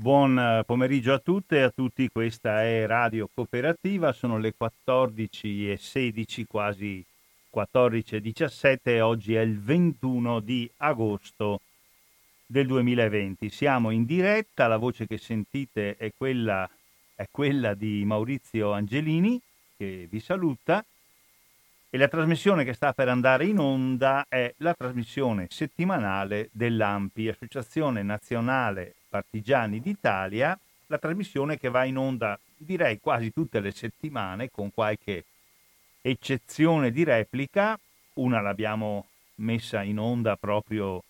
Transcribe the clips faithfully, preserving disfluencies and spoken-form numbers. Buon pomeriggio a tutte e a tutti, questa è Radio Cooperativa, sono le quattordici e sedici, quasi quattordici e diciassette e oggi è il ventuno di agosto del duemilaventi. Siamo in diretta, la voce che sentite è quella, è quella di Maurizio Angelini che vi saluta e la trasmissione che sta per andare in onda è la trasmissione settimanale dell'A N P I, Associazione Nazionale Partigiani d'Italia, la trasmissione che va in onda direi quasi tutte le settimane con qualche eccezione di replica. Una l'abbiamo messa in onda proprio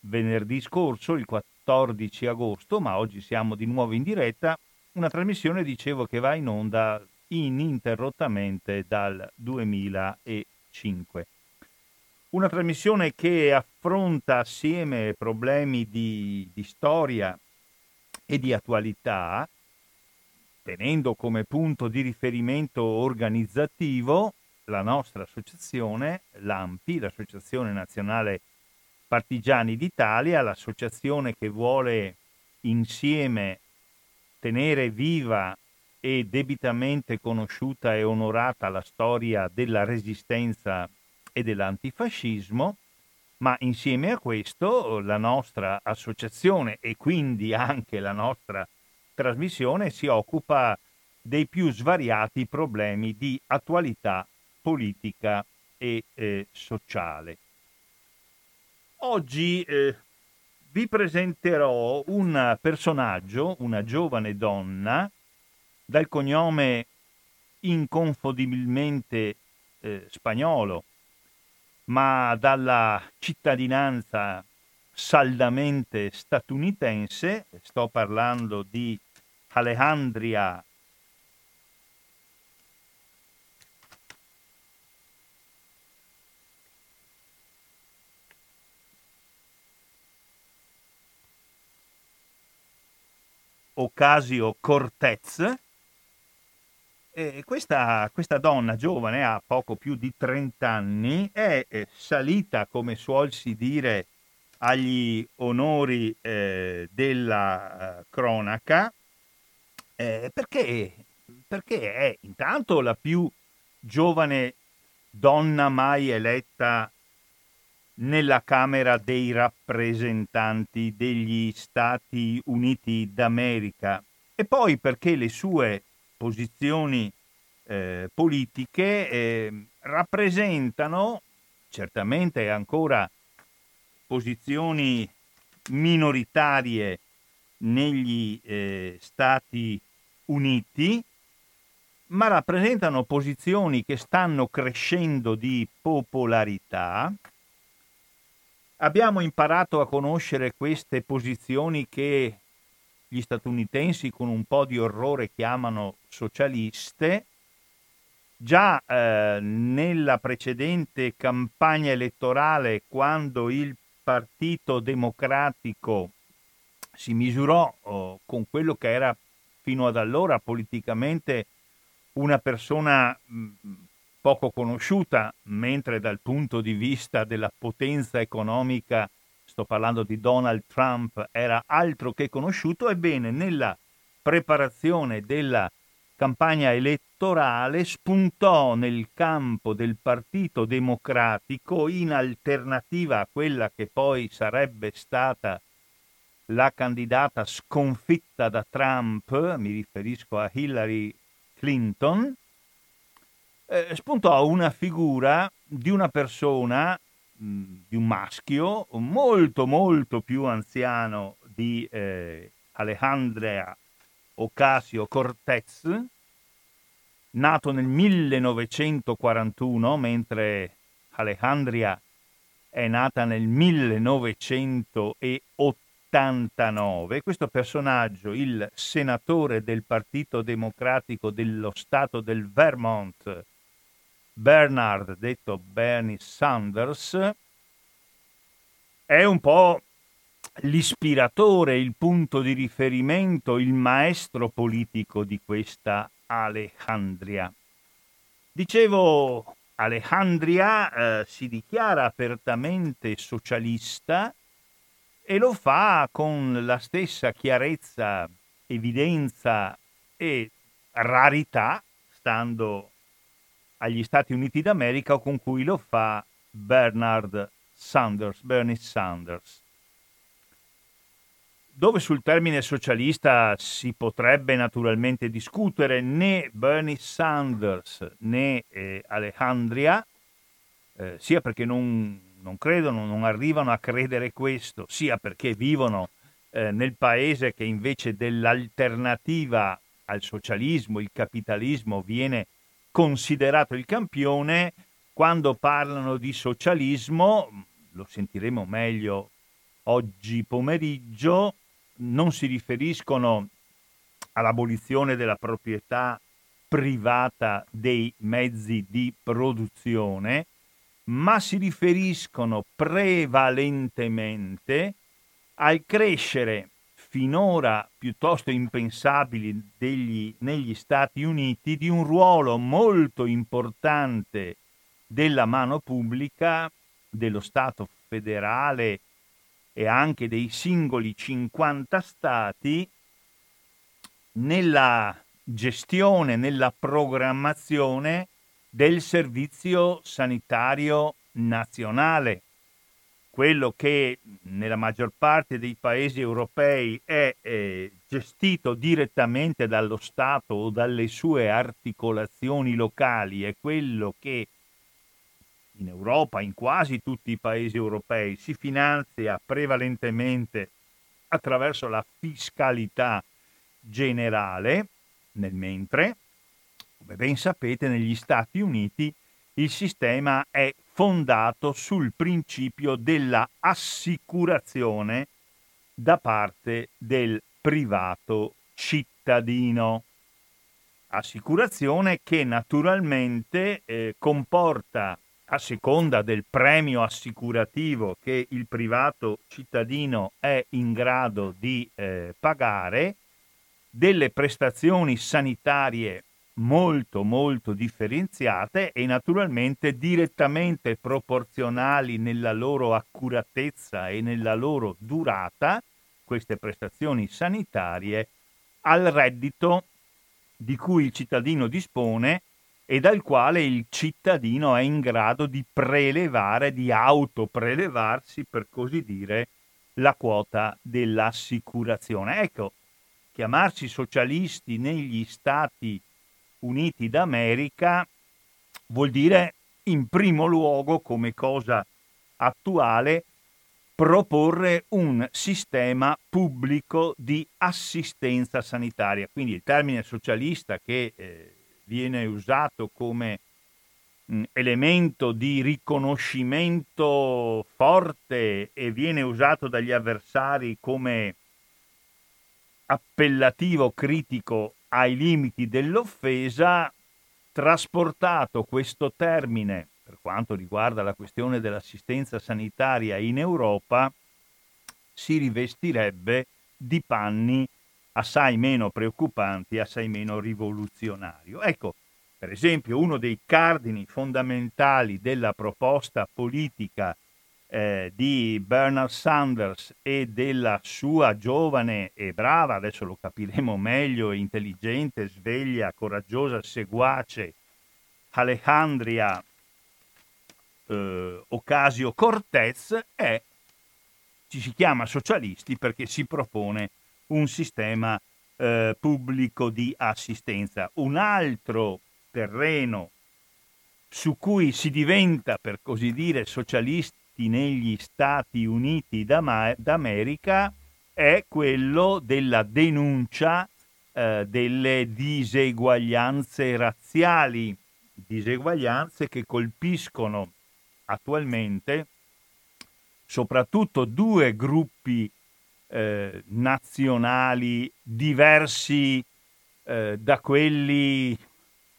venerdì scorso, il quattordici agosto, ma oggi siamo di nuovo in diretta, una trasmissione, dicevo, che va in onda ininterrottamente dal duemilacinque. Una trasmissione che affronta assieme problemi di, di storia e di attualità, tenendo come punto di riferimento organizzativo la nostra associazione, l'A N P I, l'Associazione Nazionale Partigiani d'Italia, l'associazione che vuole insieme tenere viva e debitamente conosciuta e onorata la storia della resistenza e dell'antifascismo, ma insieme a questo la nostra associazione e quindi anche la nostra trasmissione si occupa dei più svariati problemi di attualità politica e eh, sociale. Oggi eh, vi presenterò un personaggio, una giovane donna dal cognome inconfondibilmente eh, spagnolo, ma dalla cittadinanza saldamente statunitense. Sto parlando di Alexandria Ocasio-Cortez. E questa, questa donna giovane, ha poco più di trenta anni, è salita, come suol si dire, agli onori eh, della eh, cronaca eh, perché, perché è intanto la più giovane donna mai eletta nella Camera dei rappresentanti degli Stati Uniti d'America e poi perché le sue posizioni eh, politiche eh, rappresentano certamente ancora posizioni minoritarie negli eh, Stati Uniti, ma rappresentano posizioni che stanno crescendo di popolarità. Abbiamo imparato a conoscere queste posizioni che gli statunitensi con un po' di orrore chiamano socialiste. Già eh, nella precedente campagna elettorale, quando il Partito Democratico si misurò oh, con quello che era fino ad allora politicamente una persona mh, poco conosciuta, mentre dal punto di vista della potenza economica, sto parlando di Donald Trump, era altro che conosciuto. Ebbene, nella preparazione della campagna elettorale spuntò nel campo del Partito Democratico, in alternativa a quella che poi sarebbe stata la candidata sconfitta da Trump, mi riferisco a Hillary Clinton, eh, spuntò una figura di una persona, di un maschio molto molto più anziano di eh, Alexandria Ocasio-Cortez, nato nel millenovecentoquarantuno, mentre Alexandria è nata nel millenovecentottantanove. Questo personaggio, il senatore del Partito Democratico dello Stato del Vermont, Bernard, detto Bernie Sanders, è un po' l'ispiratore, il punto di riferimento, il maestro politico di questa Alexandria. Dicevo, Alexandria eh, si dichiara apertamente socialista e lo fa con la stessa chiarezza, evidenza e rarità, stando agli Stati Uniti d'America, con cui lo fa Bernard Sanders, Bernie Sanders. Dove sul termine socialista si potrebbe naturalmente discutere, né Bernie Sanders né eh, Alexandria, eh, sia perché non, non credono, non arrivano a credere questo, sia perché vivono eh, nel paese che invece dell'alternativa al socialismo, il capitalismo, viene considerato il campione. Quando parlano di socialismo, lo sentiremo meglio oggi pomeriggio, non si riferiscono all'abolizione della proprietà privata dei mezzi di produzione, ma si riferiscono prevalentemente al crescere finora piuttosto impensabili degli, negli Stati Uniti di un ruolo molto importante della mano pubblica, dello Stato federale e anche dei singoli cinquanta Stati nella gestione, nella programmazione del servizio sanitario nazionale, quello che nella maggior parte dei paesi europei è eh, gestito direttamente dallo Stato o dalle sue articolazioni locali, è quello che in Europa, in quasi tutti i paesi europei, si finanzia prevalentemente attraverso la fiscalità generale, nel mentre, come ben sapete, negli Stati Uniti il sistema è fondato sul principio della assicurazione da parte del privato cittadino. Assicurazione che naturalmente eh, comporta, a seconda del premio assicurativo che il privato cittadino è in grado di eh, pagare, delle prestazioni sanitarie molto molto differenziate e naturalmente direttamente proporzionali nella loro accuratezza e nella loro durata, queste prestazioni sanitarie, al reddito di cui il cittadino dispone e dal quale il cittadino è in grado di prelevare, di autoprelevarsi, per così dire, la quota dell'assicurazione. Ecco, chiamarsi socialisti negli Stati Uniti d'America vuol dire, in primo luogo, come cosa attuale, proporre un sistema pubblico di assistenza sanitaria. Quindi il termine socialista che eh, viene usato come mh, elemento di riconoscimento forte e viene usato dagli avversari come appellativo critico ai limiti dell'offesa, trasportato questo termine, per quanto riguarda la questione dell'assistenza sanitaria in Europa, si rivestirebbe di panni assai meno preoccupanti, assai meno rivoluzionari. Ecco, per esempio, uno dei cardini fondamentali della proposta politica Eh, di Bernard Sanders e della sua giovane e brava, adesso lo capiremo meglio, intelligente, sveglia, coraggiosa, seguace, Alexandria eh, Ocasio-Cortez, è, ci si chiama socialisti perché si propone un sistema eh, pubblico di assistenza. Un altro terreno su cui si diventa, per così dire, socialisti negli Stati Uniti d'America è quello della denuncia eh, delle diseguaglianze razziali, diseguaglianze che colpiscono attualmente soprattutto due gruppi eh, nazionali diversi eh, da quelli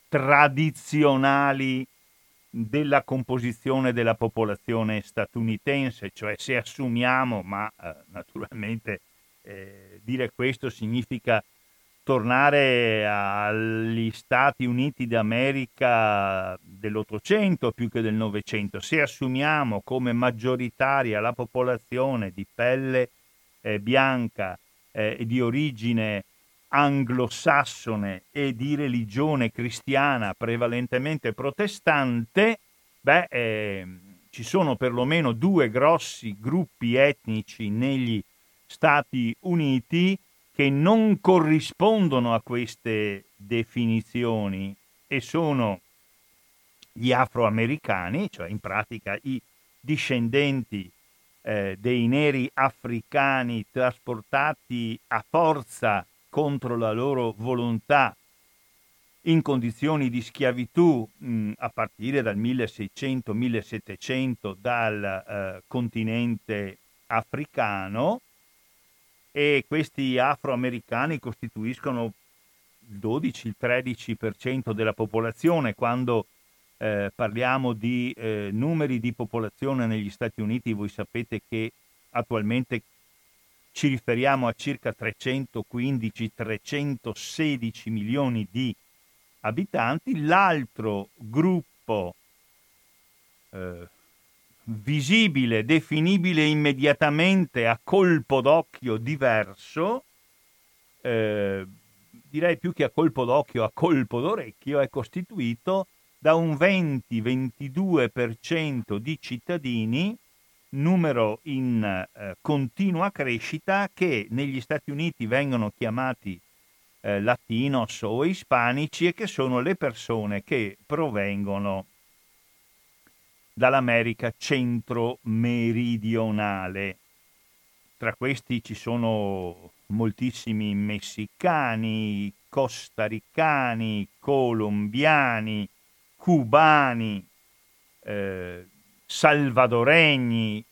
tradizionali della composizione della popolazione statunitense, cioè se assumiamo, ma eh, naturalmente eh, dire questo significa tornare agli Stati Uniti d'America dell'Ottocento più che del Novecento. Se assumiamo come maggioritaria la popolazione di pelle eh, bianca e eh, di origine anglosassone e di religione cristiana prevalentemente protestante, beh, eh, ci sono perlomeno due grossi gruppi etnici negli Stati Uniti che non corrispondono a queste definizioni, e sono gli afroamericani, cioè in pratica i discendenti eh, dei neri africani trasportati a forza contro la loro volontà in condizioni di schiavitù mh, a partire dal milleseicento millesettecento dal eh, continente africano. E questi afroamericani costituiscono il dodici tredici per cento della popolazione. Quando eh, parliamo di eh, numeri di popolazione negli Stati Uniti, voi sapete che attualmente ci riferiamo a circa trecentoquindici trecentosedici milioni di abitanti. L'altro gruppo eh, visibile, definibile immediatamente a colpo d'occhio diverso, eh, direi più che a colpo d'occhio, a colpo d'orecchio, è costituito da un venti ventidue per cento di cittadini, numero in eh, continua crescita, che negli Stati Uniti vengono chiamati eh, latinos o ispanici, e che sono le persone che provengono dall'America centro-meridionale. Tra questi ci sono moltissimi messicani, costaricani, colombiani, cubani, eh, salvadoregni.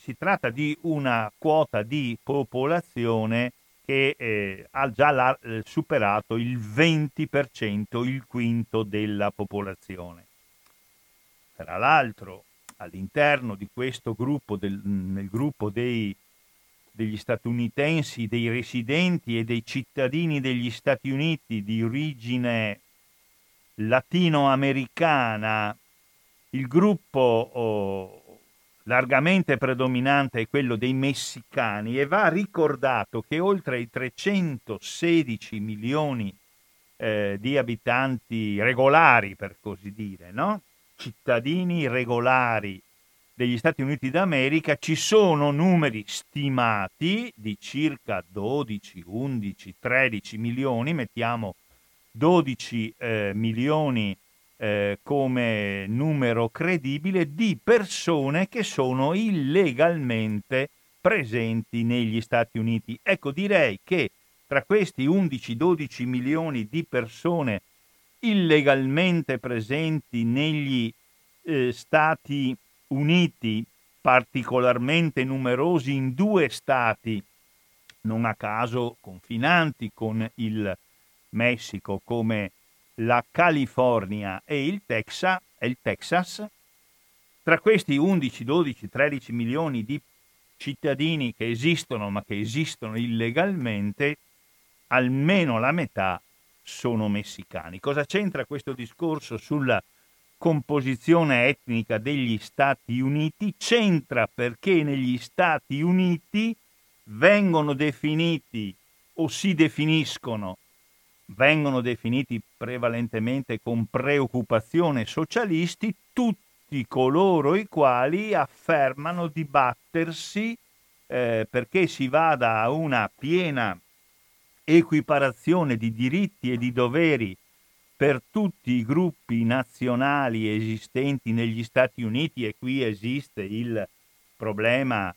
Si tratta di una quota di popolazione che eh, ha già eh, superato il venti per cento, il quinto della popolazione. Tra l'altro, all'interno di questo gruppo, del, nel gruppo dei, degli statunitensi, dei residenti e dei cittadini degli Stati Uniti di origine latinoamericana, il gruppo oh, largamente predominante è quello dei messicani, e va ricordato che oltre i trecentosedici milioni eh, di abitanti regolari, per così dire, no? cittadini regolari degli Stati Uniti d'America, ci sono numeri stimati di circa dodici, undici, tredici milioni, mettiamo dodici eh, milioni eh, come numero credibile, di persone che sono illegalmente presenti negli Stati Uniti. Ecco, direi che tra questi undici dodici milioni di persone illegalmente presenti negli eh, Stati Uniti, particolarmente numerosi in due stati, non a caso confinanti con il Messico, come la California e il Texas, e il Texas. Tra questi undici dodici tredici milioni di cittadini che esistono, ma che esistono illegalmente, almeno la metà sono messicani. Cosa c'entra questo discorso sulla composizione etnica degli Stati Uniti? C'entra perché negli Stati Uniti vengono definiti o si definiscono, vengono definiti prevalentemente con preoccupazione socialisti, tutti coloro i quali affermano di battersi eh, perché si vada a una piena equiparazione di diritti e di doveri per tutti i gruppi nazionali esistenti negli Stati Uniti. E qui esiste il problema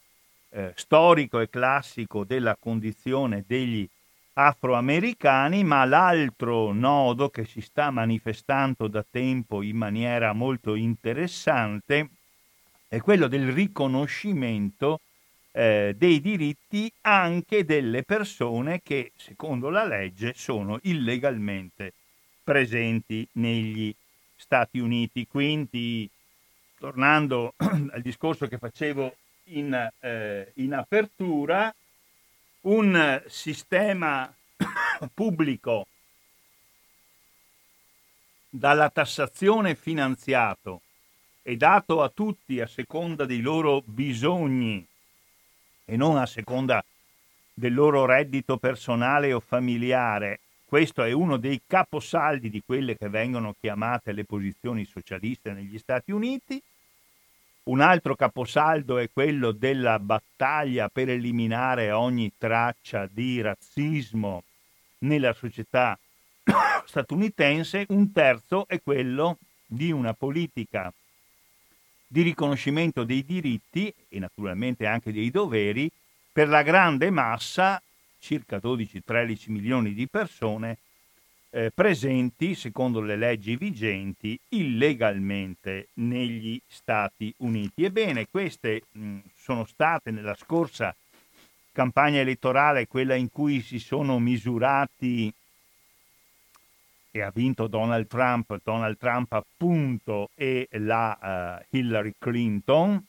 eh, storico e classico della condizione degli afroamericani, ma l'altro nodo che si sta manifestando da tempo in maniera molto interessante è quello del riconoscimento Eh, dei diritti anche delle persone che, secondo la legge, sono illegalmente presenti negli Stati Uniti. Quindi, tornando al discorso che facevo in, eh, in apertura, un sistema pubblico dalla tassazione finanziato e dato a tutti a seconda dei loro bisogni e non a seconda del loro reddito personale o familiare, questo è uno dei caposaldi di quelle che vengono chiamate le posizioni socialiste negli Stati Uniti. Un altro caposaldo è quello della battaglia per eliminare ogni traccia di razzismo nella società statunitense. Un terzo è quello di una politica di riconoscimento dei diritti e naturalmente anche dei doveri per la grande massa, circa dodici tredici milioni di persone eh, presenti, secondo le leggi vigenti, illegalmente negli Stati Uniti. Ebbene, queste mh, sono state nella scorsa campagna elettorale quella in cui si sono misurati e ha vinto Donald Trump, Donald Trump appunto, e la uh, Hillary Clinton.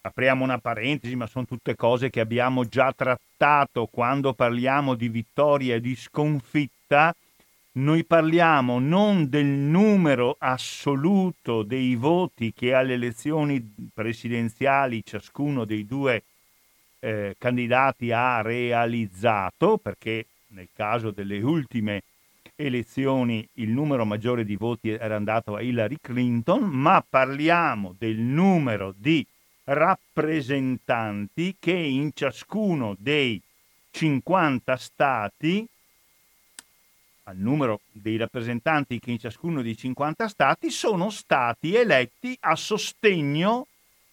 Apriamo una parentesi, ma sono tutte cose che abbiamo già trattato quando parliamo di vittoria e di sconfitta. Noi parliamo non del numero assoluto dei voti che alle elezioni presidenziali ciascuno dei due eh, candidati ha realizzato, perché nel caso delle ultime elezioni il numero maggiore di voti era andato a Hillary Clinton, ma parliamo del numero di rappresentanti che in ciascuno dei cinquanta stati, al numero dei rappresentanti che in ciascuno dei cinquanta stati sono stati eletti a sostegno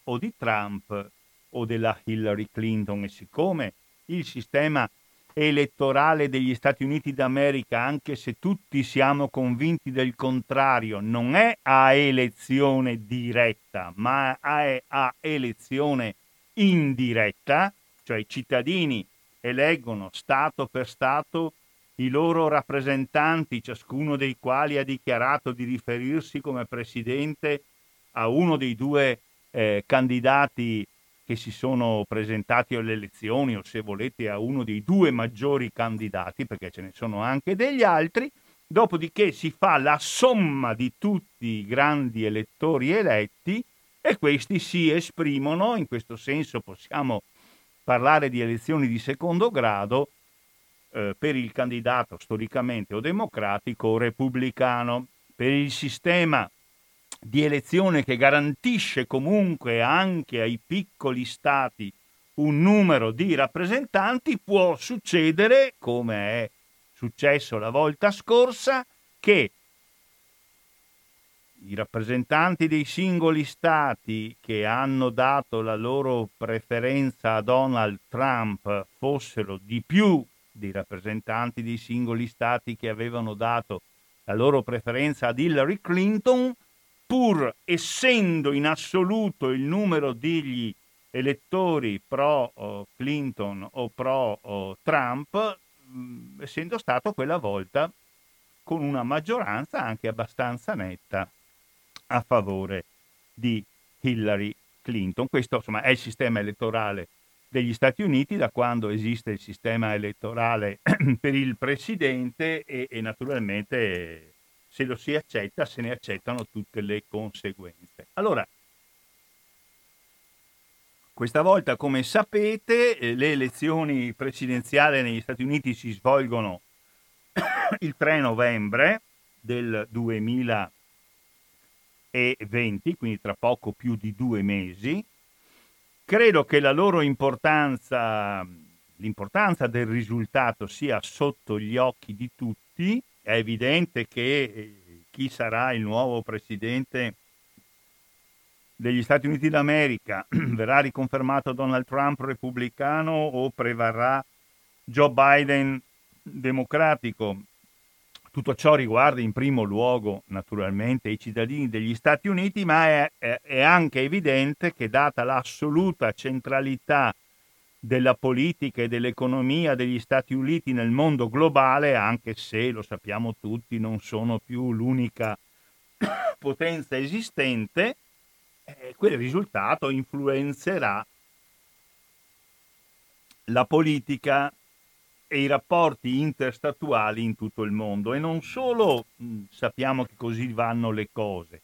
o di Trump o della Hillary Clinton. E siccome il sistema elettorale degli Stati Uniti d'America, anche se tutti siamo convinti del contrario, non è a elezione diretta, ma è a elezione indiretta, cioè i cittadini eleggono stato per stato i loro rappresentanti, ciascuno dei quali ha dichiarato di riferirsi come presidente a uno dei due eh, candidati che si sono presentati alle elezioni, o se volete a uno dei due maggiori candidati, perché ce ne sono anche degli altri. Dopodiché si fa la somma di tutti i grandi elettori eletti e questi si esprimono. In questo senso possiamo parlare di elezioni di secondo grado eh, per il candidato storicamente o democratico o repubblicano. Per il sistema di elezione che garantisce comunque anche ai piccoli stati un numero di rappresentanti, può succedere, come è successo la volta scorsa, che i rappresentanti dei singoli stati che hanno dato la loro preferenza a Donald Trump fossero di più dei rappresentanti dei singoli stati che avevano dato la loro preferenza ad Hillary Clinton, pur essendo in assoluto il numero degli elettori pro Clinton o pro Trump, essendo stato quella volta con una maggioranza anche abbastanza netta a favore di Hillary Clinton. Questo, insomma, è il sistema elettorale degli Stati Uniti da quando esiste il sistema elettorale per il presidente e, e naturalmente, se lo si accetta, se ne accettano tutte le conseguenze. Allora, questa volta, come sapete, le elezioni presidenziali negli Stati Uniti si svolgono il tre novembre del duemilaventi, quindi tra poco più di due mesi. Credo che la loro importanza, l'importanza del risultato sia sotto gli occhi di tutti. È evidente che chi sarà il nuovo presidente degli Stati Uniti d'America, verrà riconfermato Donald Trump repubblicano o prevarrà Joe Biden democratico. Tutto ciò riguarda in primo luogo naturalmente i cittadini degli Stati Uniti, ma è, è, è anche evidente che, data l'assoluta centralità della politica e dell'economia degli Stati Uniti nel mondo globale, anche se, lo sappiamo tutti, non sono più l'unica potenza esistente, eh, quel risultato influenzerà la politica e i rapporti interstatuali in tutto il mondo. E non solo mh, sappiamo che così vanno le cose,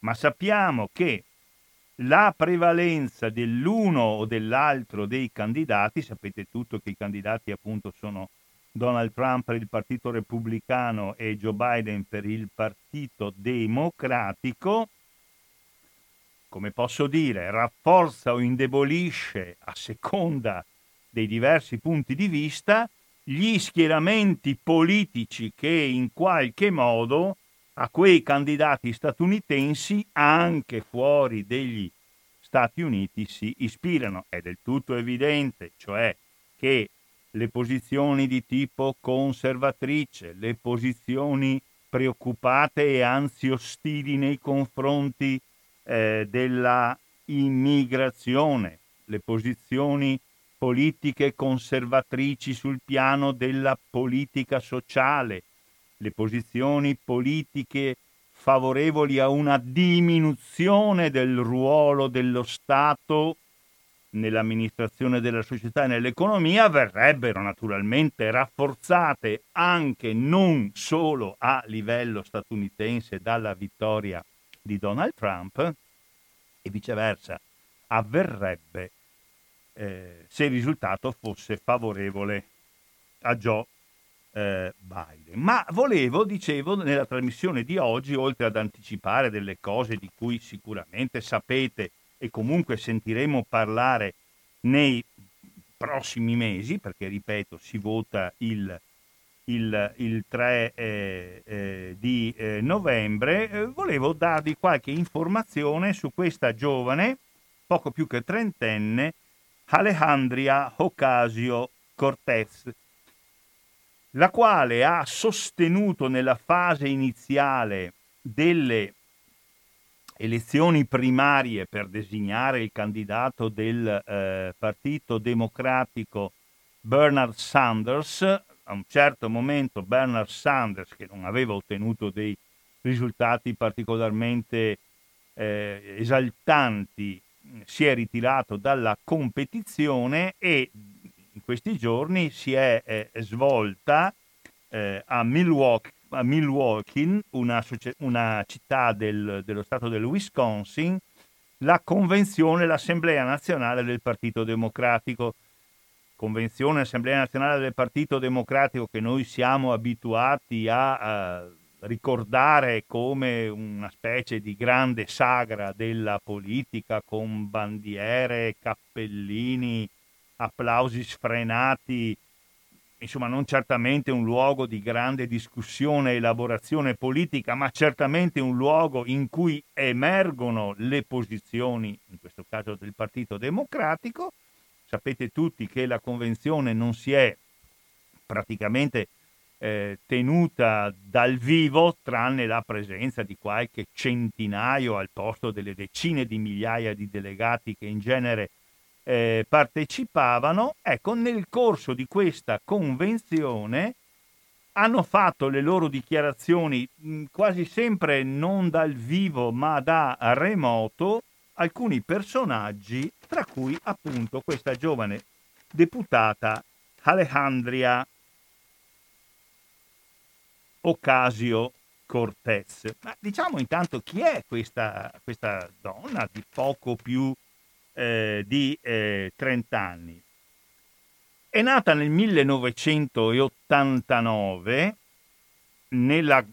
ma sappiamo che la prevalenza dell'uno o dell'altro dei candidati, sapete tutto che i candidati appunto sono Donald Trump per il Partito Repubblicano e Joe Biden per il Partito Democratico, come posso dire, rafforza o indebolisce a seconda dei diversi punti di vista gli schieramenti politici che in qualche modo a quei candidati statunitensi, anche fuori degli Stati Uniti, si ispirano. È del tutto evidente, cioè, che le posizioni di tipo conservatrice, le posizioni preoccupate e anzi ostili nei confronti eh, della immigrazione, le posizioni politiche conservatrici sul piano della politica sociale, le posizioni politiche favorevoli a una diminuzione del ruolo dello Stato nell'amministrazione della società e nell'economia verrebbero naturalmente rafforzate anche non solo a livello statunitense dalla vittoria di Donald Trump, e viceversa avverrebbe eh, se il risultato fosse favorevole a Joe Biden. Ma volevo, dicevo, nella trasmissione di oggi, oltre ad anticipare delle cose di cui sicuramente sapete e comunque sentiremo parlare nei prossimi mesi, perché ripeto si vota il, il, il tre eh, eh, di eh, novembre, eh, volevo darvi qualche informazione su questa giovane, poco più che trentenne, Alexandria Ocasio-Cortez, la quale ha sostenuto nella fase iniziale delle elezioni primarie per designare il candidato del eh, Partito Democratico Bernard Sanders. A un certo momento Bernard Sanders, che non aveva ottenuto dei risultati particolarmente eh, esaltanti, si è ritirato dalla competizione e in questi giorni si è eh, svolta eh, a, Milwaukee, a Milwaukee, una, una città del, dello stato del Wisconsin, la convenzione, l'Assemblea Nazionale del Partito Democratico. Convenzione, Assemblea Nazionale del Partito Democratico che noi siamo abituati a, a ricordare come una specie di grande sagra della politica con bandiere, cappellini, applausi sfrenati, insomma non certamente un luogo di grande discussione e elaborazione politica, ma certamente un luogo in cui emergono le posizioni, in questo caso del Partito Democratico. Sapete tutti che la convenzione non si è praticamente eh, tenuta dal vivo, tranne la presenza di qualche centinaio al posto delle decine di migliaia di delegati che in genere Eh, partecipavano. Ecco, nel corso di questa convenzione hanno fatto le loro dichiarazioni mh, quasi sempre non dal vivo ma da remoto alcuni personaggi, tra cui appunto questa giovane deputata Alexandria Ocasio-Cortez. Ma diciamo intanto chi è questa, questa donna di poco più Eh, di eh, trenta anni. È nata nel millenovecentottantanove nella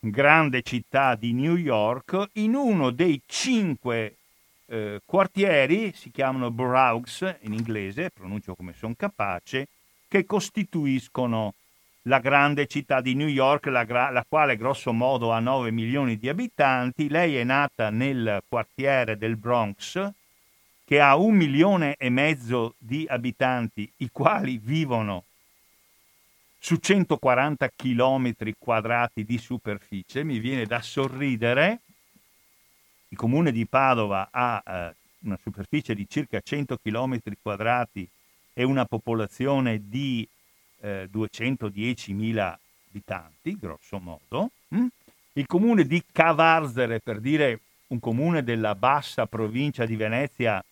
grande città di New York, in uno dei cinque eh, quartieri, si chiamano Bronx in inglese, pronuncio come sono capace, che costituiscono la grande città di New York, la, gra- la quale grosso modo ha nove milioni di abitanti. Lei è nata nel quartiere del Bronx, che ha un milione e mezzo di abitanti, i quali vivono su centoquaranta chilometri quadrati di superficie. Mi viene da sorridere. Il comune di Padova ha eh, una superficie di circa cento chilometri quadrati e una popolazione di eh, duecentodiecimila abitanti, grosso modo. Mm? Il comune di Cavarzere, per dire un comune della bassa provincia di Venezia,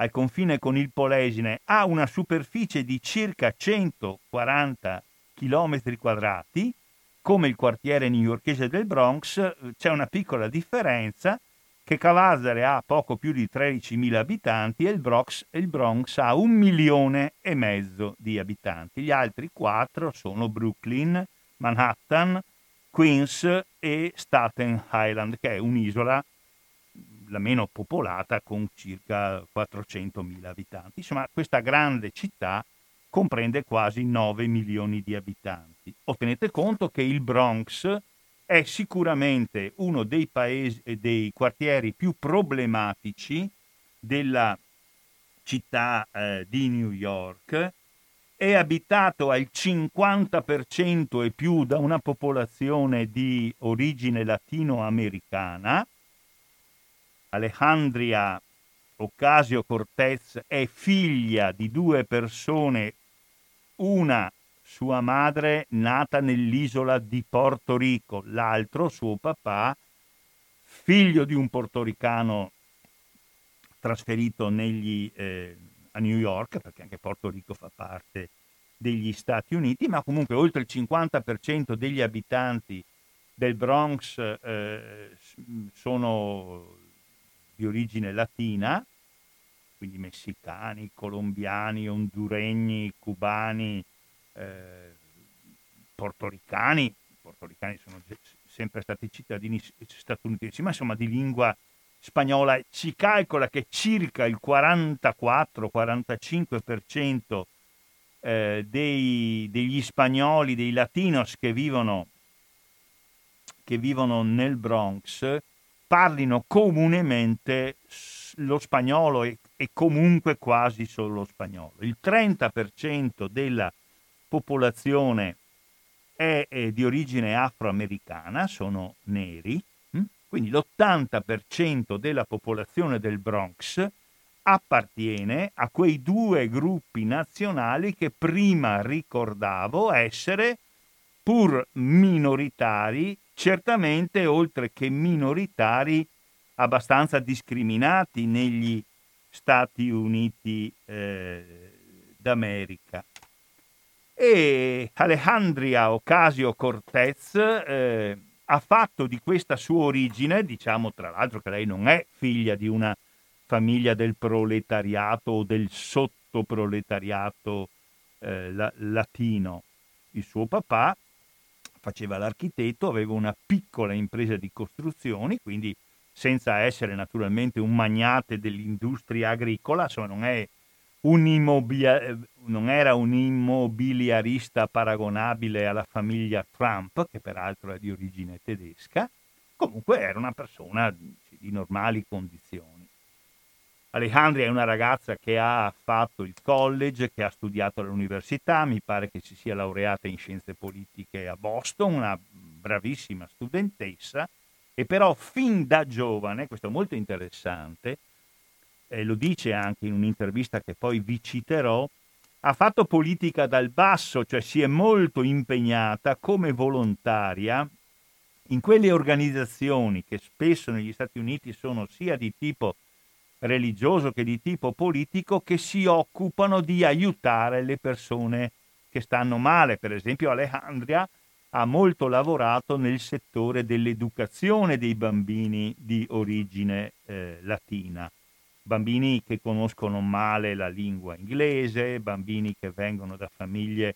al confine con il Polesine, ha una superficie di circa centoquaranta chilometri quadrati, come il quartiere newyorkese del Bronx, c'è una piccola differenza, che Cavarzere ha poco più di tredicimila abitanti e il Bronx, il Bronx ha un milione e mezzo di abitanti. Gli altri quattro sono Brooklyn, Manhattan, Queens e Staten Island, che è un'isola la meno popolata con circa quattrocentomila abitanti. Insomma, questa grande città comprende quasi nove milioni di abitanti. O tenete conto che il Bronx è sicuramente uno dei paesi e dei quartieri più problematici della città eh, di New York, è abitato al cinquanta per cento e più da una popolazione di origine latinoamericana. Alexandria Ocasio-Cortez è figlia di due persone, una sua madre nata nell'isola di Porto Rico, l'altro suo papà, figlio di un portoricano trasferito negli, eh, a New York, perché anche Porto Rico fa parte degli Stati Uniti, ma comunque oltre il cinquanta per cento degli abitanti del Bronx eh, sono di origine latina, quindi messicani, colombiani, honduregni, cubani, eh, portoricani, i portoricani sono sempre stati cittadini statunitensi, ma insomma di lingua spagnola. Si calcola che circa il quarantaquattro quarantacinque per cento eh, dei, degli spagnoli, dei latinos che vivono, che vivono nel Bronx parlino comunemente lo spagnolo e, e comunque quasi solo spagnolo. Il trenta per cento della popolazione è, è di origine afroamericana, sono neri, quindi l'ottanta per cento della popolazione del Bronx appartiene a quei due gruppi nazionali che prima ricordavo essere, pur minoritari, certamente oltre che minoritari abbastanza discriminati negli Stati Uniti eh, d'America. E Alexandria Ocasio-Cortez eh, ha fatto di questa sua origine, diciamo tra l'altro che lei non è figlia di una famiglia del proletariato o del sottoproletariato eh, la- latino. Il suo papà faceva l'architetto, aveva una piccola impresa di costruzioni, quindi senza essere naturalmente un magnate dell'industria agricola, insomma non, è un immobili- non era un immobiliarista paragonabile alla famiglia Trump, che peraltro è di origine tedesca, comunque era una persona di normali condizioni. Alexandria è una ragazza che ha fatto il college, che ha studiato all'università, mi pare che si sia laureata in scienze politiche a Boston, una bravissima studentessa, e però fin da giovane, questo è molto interessante, eh, lo dice anche in un'intervista che poi vi citerò, ha fatto politica dal basso, cioè si è molto impegnata come volontaria in quelle organizzazioni che spesso negli Stati Uniti sono sia di tipo religioso che di tipo politico, che si occupano di aiutare le persone che stanno male. Per esempio Alexandria ha molto lavorato nel settore dell'educazione dei bambini di origine eh, latina, bambini che conoscono male la lingua inglese, bambini che vengono da famiglie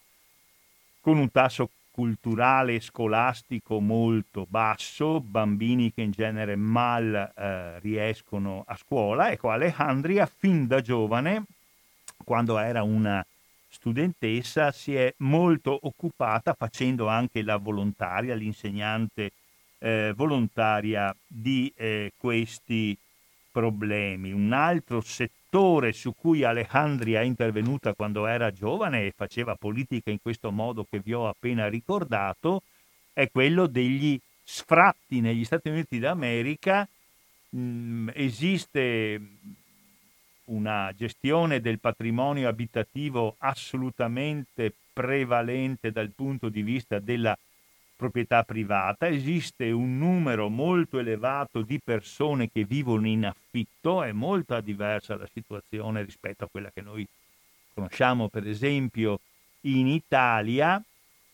con un tasso culturale e scolastico molto basso, bambini che in genere mal eh, riescono a scuola. Ecco, Alexandria fin da giovane, quando era una studentessa, si è molto occupata facendo anche la volontaria, l'insegnante eh, volontaria di eh, questi problemi. Un altro settore su cui Alexandria è intervenuta quando era giovane e faceva politica in questo modo che vi ho appena ricordato è quello degli sfratti negli Stati Uniti d'America. Mh, esiste una gestione del patrimonio abitativo assolutamente prevalente dal punto di vista della proprietà privata, esiste un numero molto elevato di persone che vivono in affitto, è molto diversa la situazione rispetto a quella che noi conosciamo per esempio in Italia.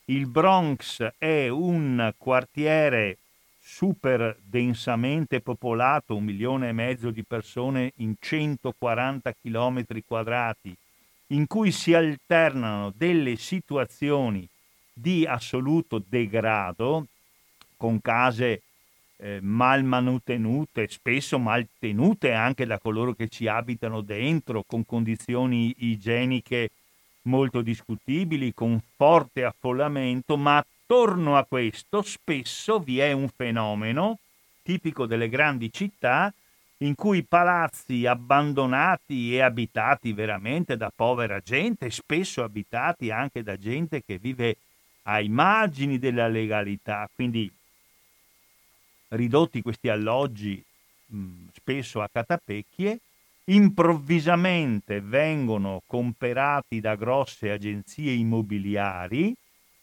Il Bronx è un quartiere super densamente popolato, un milione e mezzo di persone in centoquaranta chilometri quadrati, in cui si alternano delle situazioni di assoluto degrado, con case eh, mal manutenute, spesso maltenute anche da coloro che ci abitano dentro, con condizioni igieniche molto discutibili, con forte affollamento, ma attorno a questo spesso vi è un fenomeno tipico delle grandi città in cui palazzi abbandonati e abitati veramente da povera gente, spesso abitati anche da gente che vive ai margini della legalità, quindi ridotti questi alloggi mh, spesso a catapecchie, improvvisamente vengono comperati da grosse agenzie immobiliari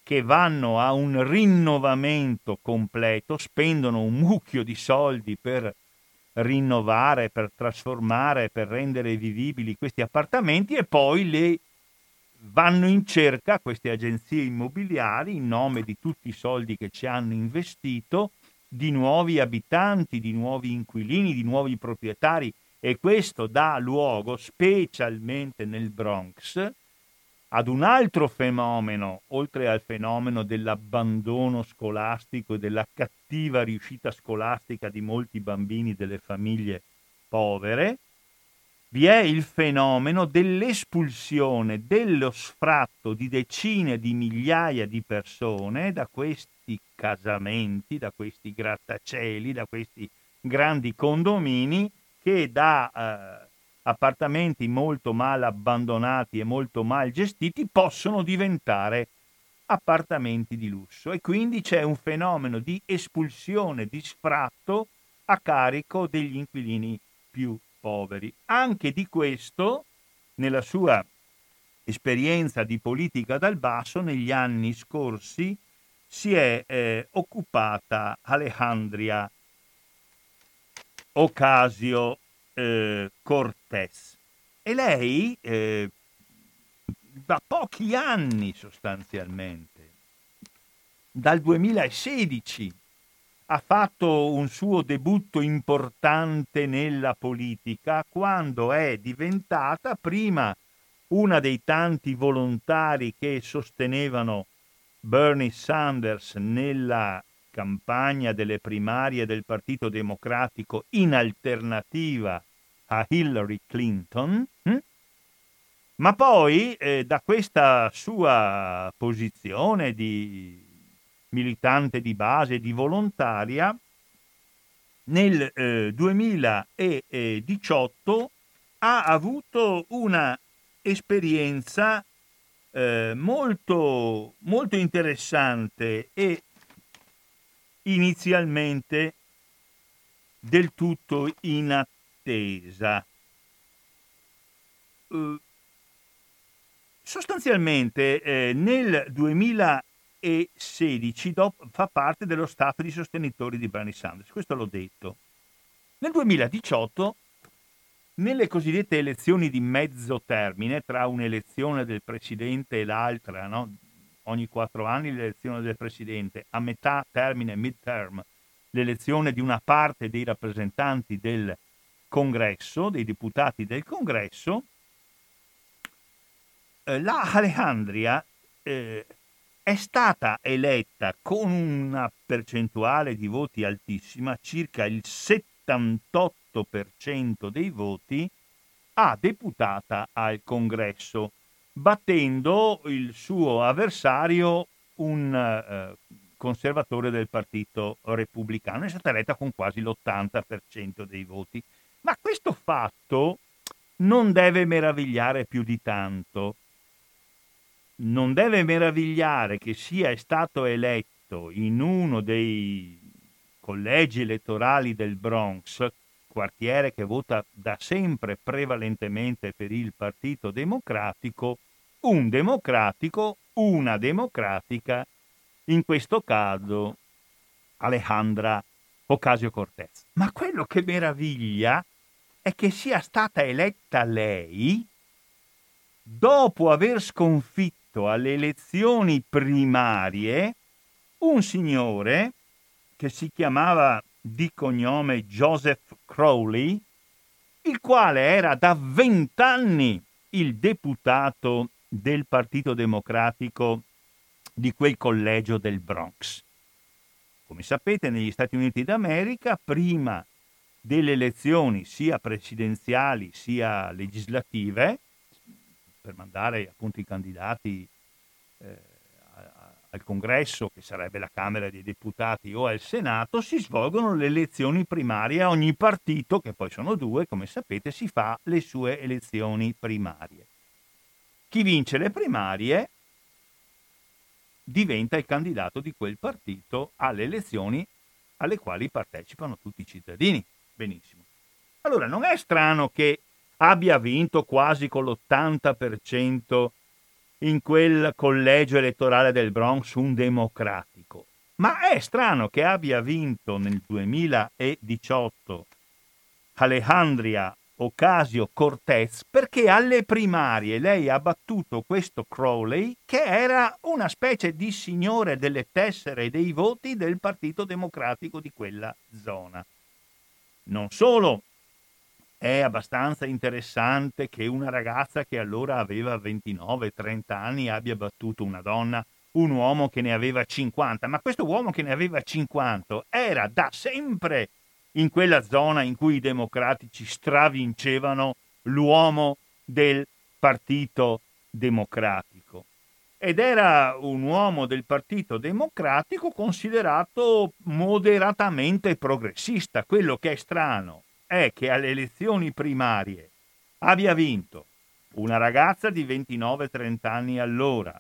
che vanno a un rinnovamento completo, spendono un mucchio di soldi per rinnovare, per trasformare, per rendere vivibili questi appartamenti e poi le vanno in cerca queste agenzie immobiliari in nome di tutti i soldi che ci hanno investito, di nuovi abitanti, di nuovi inquilini, di nuovi proprietari, e questo dà luogo, specialmente nel Bronx, ad un altro fenomeno, oltre al fenomeno dell'abbandono scolastico e della cattiva riuscita scolastica di molti bambini delle famiglie povere. Vi è il fenomeno dell'espulsione, dello sfratto di decine di migliaia di persone da questi casamenti, da questi grattacieli, da questi grandi condomini che da eh, appartamenti molto mal abbandonati e molto mal gestiti possono diventare appartamenti di lusso. E quindi c'è un fenomeno di espulsione, di sfratto a carico degli inquilini più poveri. Anche di questo, nella sua esperienza di politica dal basso, negli anni scorsi si è eh, occupata Alexandria Ocasio-Cortez. E lei eh, da pochi anni sostanzialmente, dal duemilasedici, ha fatto un suo debutto importante nella politica quando è diventata prima una dei tanti volontari che sostenevano Bernie Sanders nella campagna delle primarie del Partito Democratico in alternativa a Hillary Clinton, ma poi eh, da questa sua posizione di militante di base, di volontaria, nel eh, duemiladiciotto ha avuto una esperienza eh, molto, molto interessante e inizialmente del tutto inattesa. Eh, sostanzialmente eh, nel duemilasedici dopo, fa parte dello staff di sostenitori di Bernie Sanders, questo l'ho detto. Nel duemiladiciotto, nelle cosiddette elezioni di mezzo termine, tra un'elezione del presidente e l'altra, no? Ogni quattro anni l'elezione del presidente, a metà termine, midterm, l'elezione di una parte dei rappresentanti del congresso, dei deputati del congresso, eh, la Alexandria eh, è stata eletta con una percentuale di voti altissima, circa il settantotto per cento dei voti, a deputata al Congresso, battendo il suo avversario, un eh, conservatore del Partito Repubblicano. È stata eletta con quasi l'ottanta per cento dei voti. Ma questo fatto non deve meravigliare più di tanto. Non deve meravigliare che sia stato eletto in uno dei collegi elettorali del Bronx, quartiere che vota da sempre prevalentemente per il Partito Democratico, un democratico, una democratica in questo caso Alexandria Ocasio-Cortez. Ma quello che meraviglia è che sia stata eletta lei dopo aver sconfitto alle elezioni primarie un signore che si chiamava di cognome Joseph Crowley, il quale era da vent'anni il deputato del Partito Democratico di quel collegio del Bronx. Come sapete, negli Stati Uniti d'America, prima delle elezioni sia presidenziali sia legislative, per mandare appunto i candidati eh, al Congresso, che sarebbe la Camera dei Deputati, o al Senato, si svolgono le elezioni primarie. Ogni partito, che poi sono due, come sapete, si fa le sue elezioni primarie. Chi vince le primarie diventa il candidato di quel partito alle elezioni alle quali partecipano tutti i cittadini. Benissimo. Allora, non è strano che abbia vinto quasi con l'ottanta per cento in quel collegio elettorale del Bronx un democratico. Ma è strano che abbia vinto nel duemiladiciotto Alexandria Ocasio-Cortez, perché alle primarie lei ha battuto questo Crowley, che era una specie di signore delle tessere e dei voti del Partito Democratico di quella zona. Non solo, è abbastanza interessante che una ragazza che allora aveva ventinove trenta anni abbia battuto una donna, un uomo che ne aveva cinquanta, ma questo uomo che ne aveva cinquanta era da sempre in quella zona in cui i democratici stravincevano l'uomo del Partito Democratico. Ed era un uomo del Partito Democratico considerato moderatamente progressista. Quello che è strano è che alle elezioni primarie abbia vinto una ragazza di ventinove trenta anni allora,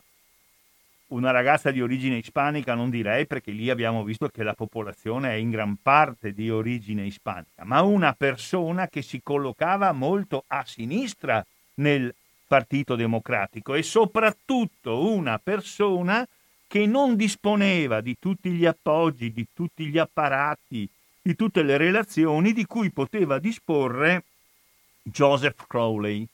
una ragazza di origine ispanica non direi, perché lì abbiamo visto che la popolazione è in gran parte di origine ispanica, ma una persona che si collocava molto a sinistra nel Partito Democratico e soprattutto una persona che non disponeva di tutti gli appoggi, di tutti gli apparati, di tutte le relazioni di cui poteva disporre Joseph Crowley.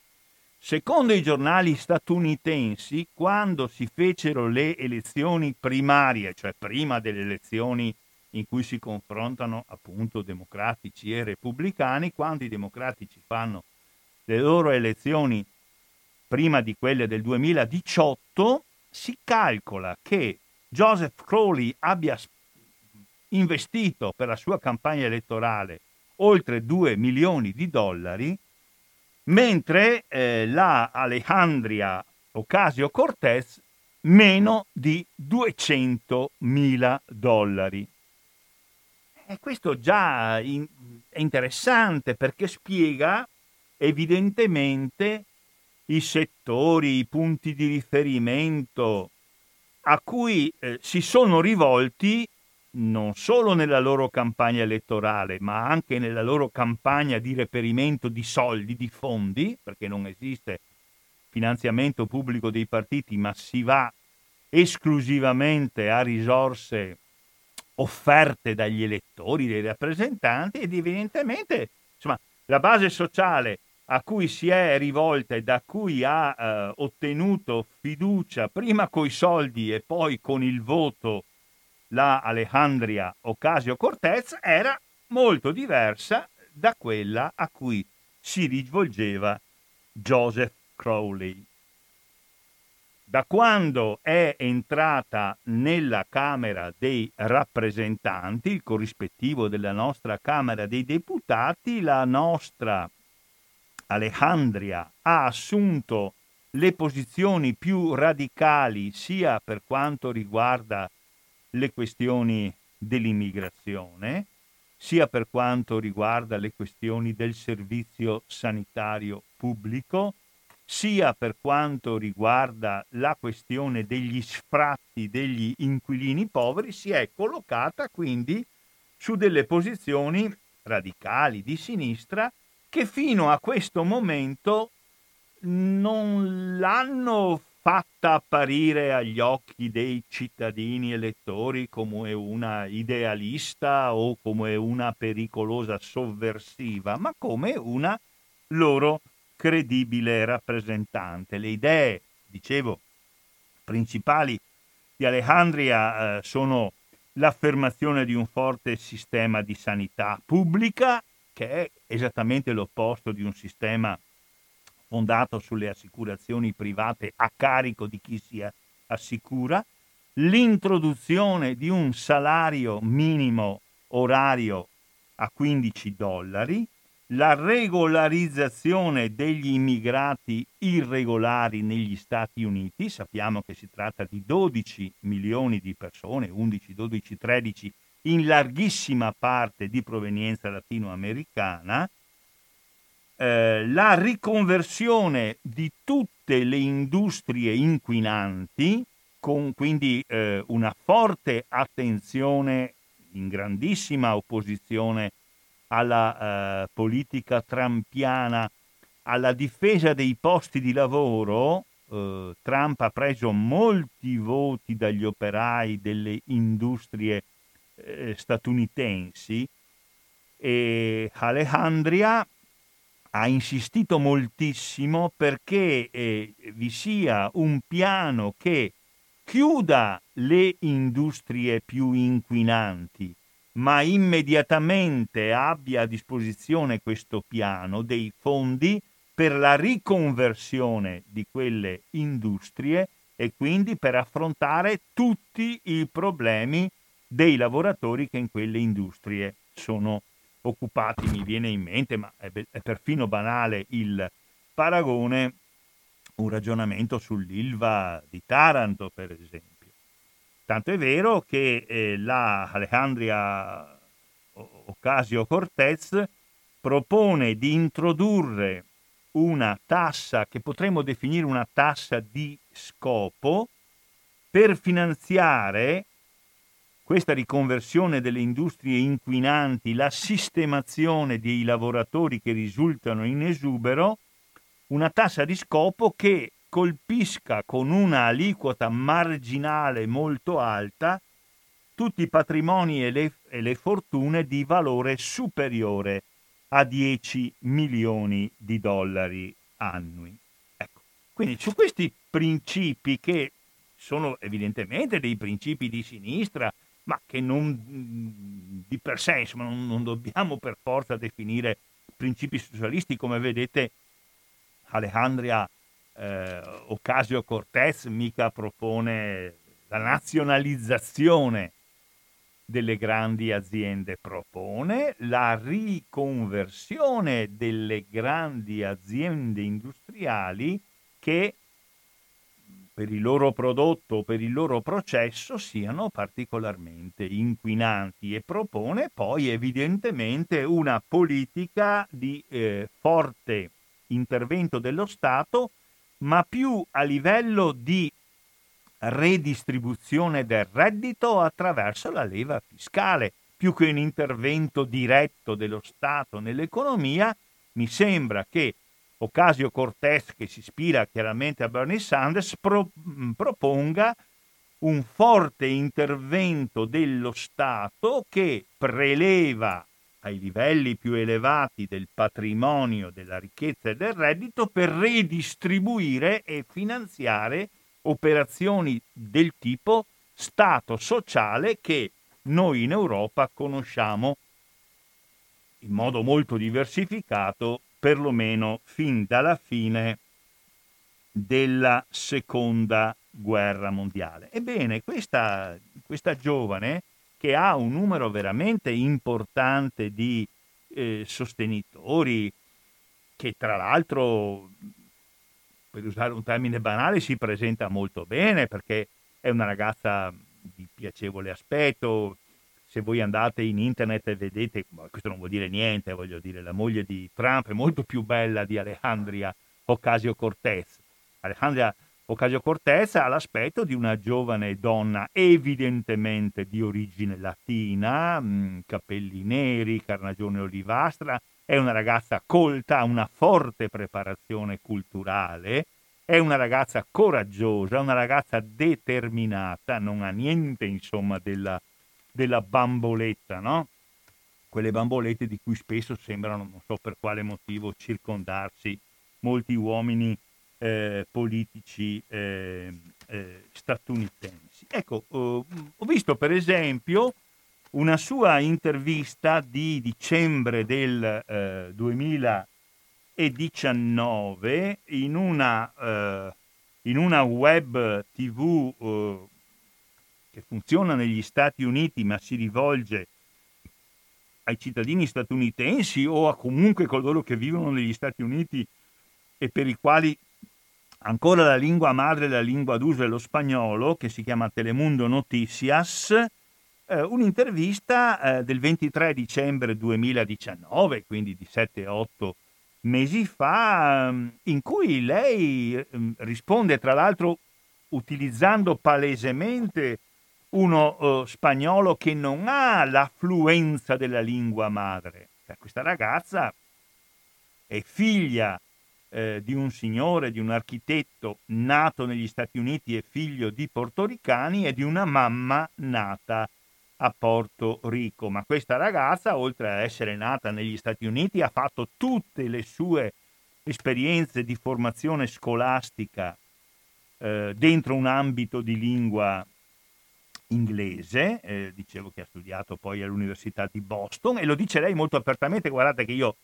Secondo i giornali statunitensi, quando si fecero le elezioni primarie, cioè prima delle elezioni in cui si confrontano appunto democratici e repubblicani, quando i democratici fanno le loro elezioni prima di quelle del duemiladiciotto, si calcola che Joseph Crowley abbia investito per la sua campagna elettorale oltre due milioni di dollari, mentre eh, la Alexandria Ocasio-Cortez meno di duecentomila dollari. E questo già in, è interessante, perché spiega evidentemente i settori, i punti di riferimento a cui eh, si sono rivolti non solo nella loro campagna elettorale, ma anche nella loro campagna di reperimento di soldi, di fondi, perché non esiste finanziamento pubblico dei partiti, ma si va esclusivamente a risorse offerte dagli elettori, dai rappresentanti, ed evidentemente, insomma, la base sociale a cui si è rivolta e da cui ha eh, ottenuto fiducia, prima coi soldi e poi con il voto, la Alexandria Ocasio-Cortez, era molto diversa da quella a cui si rivolgeva Joseph Crowley. Da quando è entrata nella Camera dei Rappresentanti, il corrispettivo della nostra Camera dei Deputati, la nostra Alexandria ha assunto le posizioni più radicali sia per quanto riguarda le questioni dell'immigrazione, sia per quanto riguarda le questioni del servizio sanitario pubblico, sia per quanto riguarda la questione degli sfratti degli inquilini poveri. Si è collocata quindi su delle posizioni radicali di sinistra che fino a questo momento non l'hanno fatta apparire agli occhi dei cittadini elettori come una idealista o come una pericolosa sovversiva, ma come una loro credibile rappresentante. Le idee, dicevo, principali di Alexandria eh, sono l'affermazione di un forte sistema di sanità pubblica, che è esattamente l'opposto di un sistema fondato sulle assicurazioni private a carico di chi si assicura, l'introduzione di un salario minimo orario a quindici dollari, la regolarizzazione degli immigrati irregolari negli Stati Uniti. Sappiamo che si tratta di dodici milioni di persone, undici, dodici, tredici, in larghissima parte di provenienza latinoamericana, eh, la riconversione di tutte le industrie inquinanti, con quindi eh, una forte attenzione in grandissima opposizione alla eh, politica trumpiana, alla difesa dei posti di lavoro. eh, Trump ha preso molti voti dagli operai delle industrie eh, statunitensi, e Alexandria ha insistito moltissimo perché eh, vi sia un piano che chiuda le industrie più inquinanti, ma immediatamente abbia a disposizione questo piano dei fondi per la riconversione di quelle industrie e quindi per affrontare tutti i problemi dei lavoratori che in quelle industrie sono occupati. Mi viene in mente, ma è, be- è perfino banale il paragone, un ragionamento sull'Ilva di Taranto, per esempio. Tanto è vero che eh, la Alexandria Ocasio-Cortez propone di introdurre una tassa che potremmo definire una tassa di scopo per finanziare questa riconversione delle industrie inquinanti, la sistemazione dei lavoratori che risultano in esubero, una tassa di scopo che colpisca con una aliquota marginale molto alta tutti i patrimoni e le, e le fortune di valore superiore a dieci milioni di dollari annui. Ecco. Quindi su questi principi, che sono evidentemente dei principi di sinistra, ma che non di per sé, insomma, non, non dobbiamo per forza definire principi socialisti, come vedete Alexandria Eh, Ocasio-Cortez mica propone la nazionalizzazione delle grandi aziende, propone la riconversione delle grandi aziende industriali che per il loro prodotto, per il loro processo siano particolarmente inquinanti, e propone poi evidentemente una politica di eh, forte intervento dello Stato, ma più a livello di redistribuzione del reddito attraverso la leva fiscale, più che un intervento diretto dello Stato nell'economia. Mi sembra che Ocasio-Cortez, che si ispira chiaramente a Bernie Sanders, pro- proponga un forte intervento dello Stato che preleva ai livelli più elevati del patrimonio, della ricchezza e del reddito, per redistribuire e finanziare operazioni del tipo Stato sociale, che noi in Europa conosciamo in modo molto diversificato, perlomeno fin dalla fine della Seconda Guerra Mondiale. Ebbene, questa, questa giovane, che ha un numero veramente importante di eh, sostenitori, che tra l'altro, per usare un termine banale, si presenta molto bene, perché è una ragazza di piacevole aspetto. Se voi andate in internet e vedete, ma questo non vuol dire niente, voglio dire, la moglie di Trump è molto più bella di Alexandria Ocasio-Cortez. Alexandria Ocasio-Cortez ha l'aspetto di una giovane donna evidentemente di origine latina, capelli neri, carnagione olivastra, è una ragazza colta, ha una forte preparazione culturale, È una ragazza coraggiosa, una ragazza determinata, non ha niente insomma della, della bamboletta, no? Quelle bambolette di cui spesso sembrano, non so per quale motivo, circondarsi molti uomini eh, politici eh, eh, statunitensi. Ecco, eh, ho visto per esempio una sua intervista di dicembre del eh, duemiladiciannove in una, eh, in una web tivù eh, che funziona negli Stati Uniti, ma si rivolge ai cittadini statunitensi o a comunque coloro che vivono negli Stati Uniti e per i quali ancora la lingua madre, la lingua d'uso è lo spagnolo, che si chiama Telemundo Noticias. Eh, un'intervista eh, del ventitré dicembre duemiladiciannove, quindi di sette otto mesi fa, in cui lei risponde, tra l'altro utilizzando palesemente uno eh, spagnolo che non ha l'affluenza della lingua madre. Cioè, questa ragazza è figlia eh, di un signore, di un architetto nato negli Stati Uniti e figlio di portoricani, e di una mamma nata a Porto Rico, ma questa ragazza, oltre ad essere nata negli Stati Uniti, ha fatto tutte le sue esperienze di formazione scolastica eh, dentro un ambito di lingua inglese. Eh, dicevo che ha studiato poi all'Università di Boston, e lo dice lei molto apertamente: guardate che io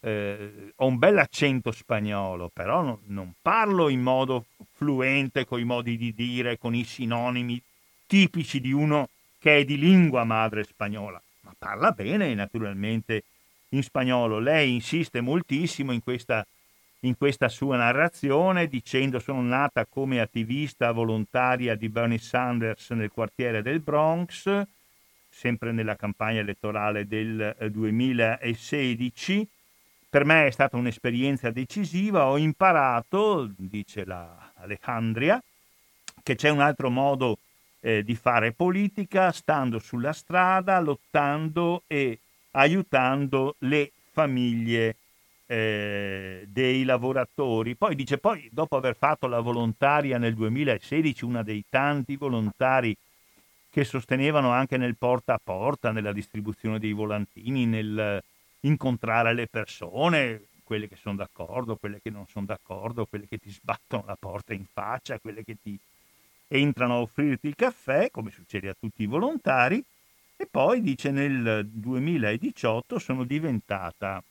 eh, ho un bel accento spagnolo, però no, non parlo in modo fluente, con i modi di dire, con i sinonimi tipici di uno che è di lingua madre spagnola, ma parla bene naturalmente in spagnolo. Lei insiste moltissimo in questa, in questa sua narrazione, dicendo: sono nata come attivista volontaria di Bernie Sanders nel quartiere del Bronx, sempre nella campagna elettorale del duemilasedici. Per me è stata un'esperienza decisiva, ho imparato, dice la Alexandria, che c'è un altro modo Eh, di fare politica, stando sulla strada, lottando e aiutando le famiglie eh, dei lavoratori. Poi dice, poi dopo aver fatto la volontaria nel duemilasedici, una dei tanti volontari che sostenevano anche nel porta a porta, nella distribuzione dei volantini, nel incontrare le persone, quelle che sono d'accordo, quelle che non sono d'accordo, quelle che ti sbattono la porta in faccia, quelle che ti entrano a offrirti il caffè, come succede a tutti i volontari. E poi dice, nel duemiladiciotto sono diventata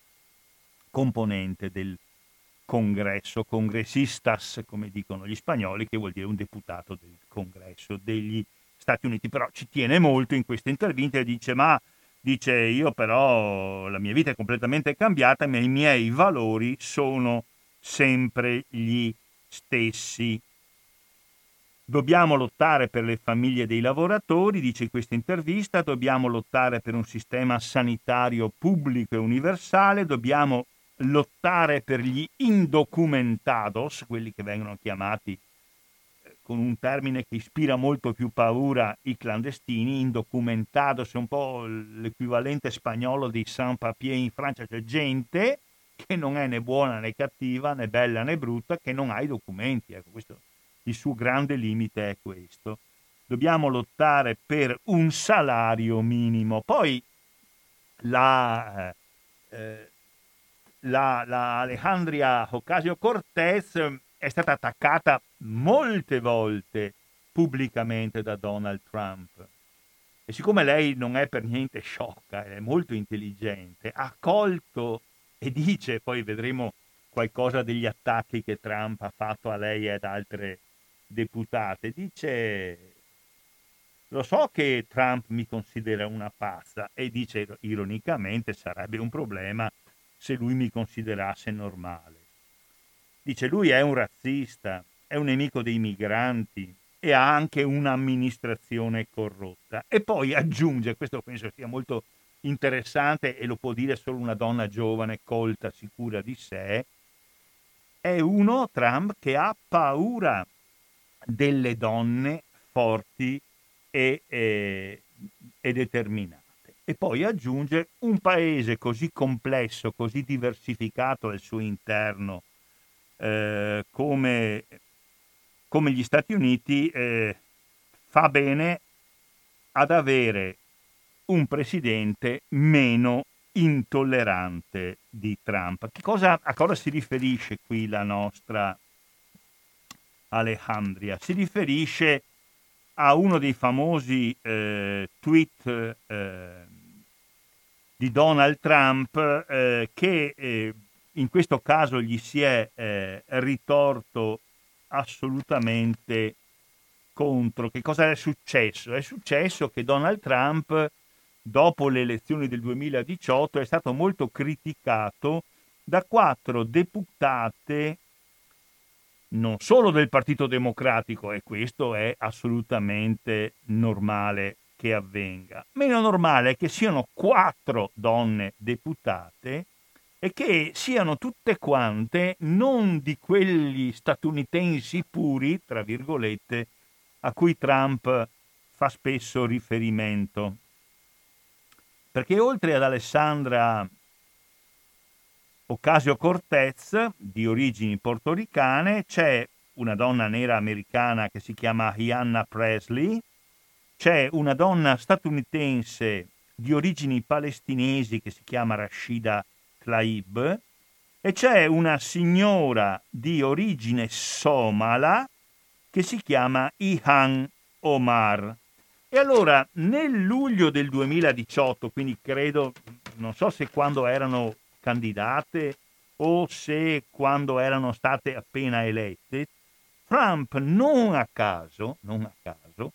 componente del congresso, congressistas, come dicono gli spagnoli, che vuol dire un deputato del congresso degli Stati Uniti. Però ci tiene molto in questa intervista e dice, ma dice io però la mia vita è completamente cambiata, ma i miei valori sono sempre gli stessi. Dobbiamo lottare per le famiglie dei lavoratori, dice in questa intervista, dobbiamo lottare per un sistema sanitario pubblico e universale, dobbiamo lottare per gli indocumentados, quelli che vengono chiamati eh, con un termine che ispira molto più paura, i clandestini. Indocumentados è un po' l'equivalente spagnolo di sans papier in Francia, cioè gente che non è né buona né cattiva, né bella né brutta, che non ha i documenti. Ecco, questo, il suo grande limite è questo. Dobbiamo lottare per un salario minimo. Poi la, eh, la, la Alexandria Ocasio-Cortez è stata attaccata molte volte pubblicamente da Donald Trump. E siccome lei non è per niente sciocca, è molto intelligente, ha colto e dice, poi vedremo qualcosa degli attacchi che Trump ha fatto a lei e ad altre deputate, dice, lo so che Trump mi considera una pazza, e dice ironicamente, sarebbe un problema se lui mi considerasse normale. Dice, lui è un razzista, è un nemico dei migranti e ha anche un'amministrazione corrotta. E poi aggiunge, questo penso sia molto interessante e lo può dire solo una donna giovane, colta, sicura di sé, è uno, Trump, che ha paura delle donne forti e, e, e determinate. E poi aggiunge, un paese così complesso, così diversificato al suo interno, eh, come, come gli Stati Uniti eh, fa bene ad avere un presidente meno intollerante di Trump. Che cosa, a cosa si riferisce qui la nostra Alejandria? Si riferisce a uno dei famosi eh, tweet eh, di Donald Trump eh, che eh, in questo caso gli si è eh, ritorto assolutamente contro. Che cosa è successo? È successo che Donald Trump, dopo le elezioni del duemiladiciotto, è stato molto criticato da quattro deputate non solo del Partito Democratico, e questo è assolutamente normale che avvenga. Meno normale è che siano quattro donne deputate e che siano tutte quante non di quelli statunitensi puri, tra virgolette, a cui Trump fa spesso riferimento. Perché oltre ad Alexandria Ocasio-Cortez, di origini portoricane, c'è una donna nera americana che si chiama Ayanna Presley, c'è una donna statunitense di origini palestinesi che si chiama Rashida Tlaib e c'è una signora di origine somala che si chiama Ihan Omar. E allora, nel luglio del duemiladiciotto, quindi credo, non so se quando erano candidate o se quando erano state appena elette, Trump non a caso, non a caso,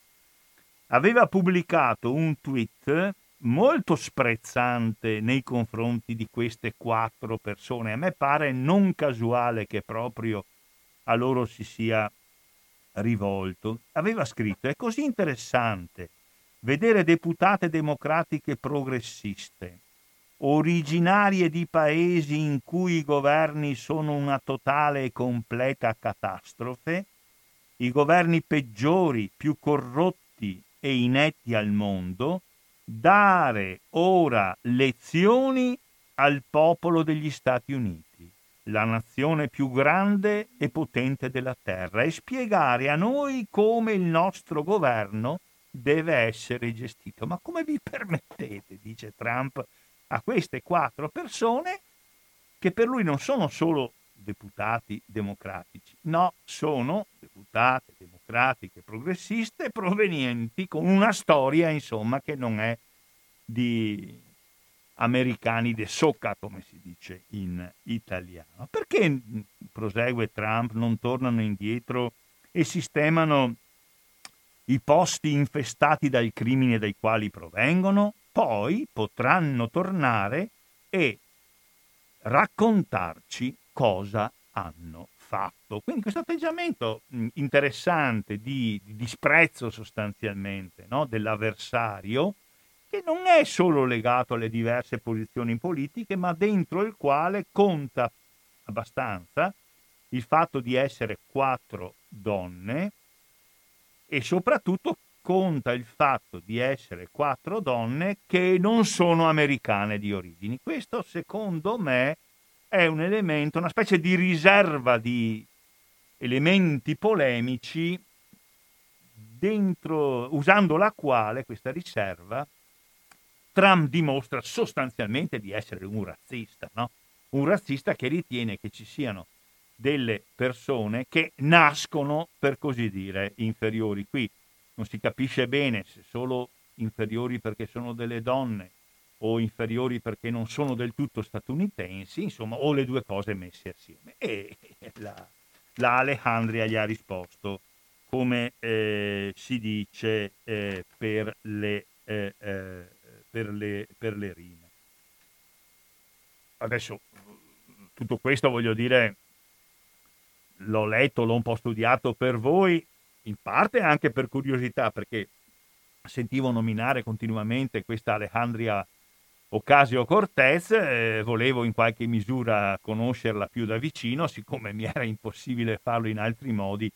aveva pubblicato un tweet molto sprezzante nei confronti di queste quattro persone. A me pare non casuale che proprio a loro si sia rivolto. Aveva scritto: è così interessante vedere deputate democratiche progressiste, originarie di paesi in cui i governi sono una totale e completa catastrofe, i governi peggiori, più corrotti e inetti al mondo, dare ora lezioni al popolo degli Stati Uniti, la nazione più grande e potente della terra, e spiegare a noi come il nostro governo deve essere gestito. Ma come vi permettete, dice Trump, a queste quattro persone, che per lui non sono solo deputati democratici, no, sono deputate democratiche progressiste provenienti con una storia, insomma, che non è di americani de socca, come si dice in italiano. Perché, prosegue Trump, non tornano indietro e sistemano i posti infestati dal crimine dai quali provengono? Poi potranno tornare e raccontarci cosa hanno fatto. Quindi questo atteggiamento interessante di, di disprezzo sostanzialmente, no, dell'avversario, che non è solo legato alle diverse posizioni politiche, ma dentro il quale conta abbastanza il fatto di essere quattro donne e soprattutto conta il fatto di essere quattro donne che non sono americane di origini. Questo, secondo me, è un elemento, una specie di riserva di elementi polemici dentro, usando la quale, questa riserva, Trump dimostra sostanzialmente di essere un razzista, no? Un razzista che ritiene che ci siano delle persone che nascono, per così dire, inferiori. Qui non si capisce bene se solo inferiori perché sono delle donne o inferiori perché non sono del tutto statunitensi, insomma, o le due cose messe assieme. E la, la Alejandria gli ha risposto, come eh, si dice, eh, per, le, eh, eh, per, le, per le rime. Adesso, tutto questo, voglio dire, l'ho letto, l'ho un po' studiato per voi, in parte anche per curiosità, perché sentivo nominare continuamente questa Alexandria Ocasio-Cortez, eh, volevo in qualche misura conoscerla più da vicino, siccome mi era impossibile farlo in altri modi,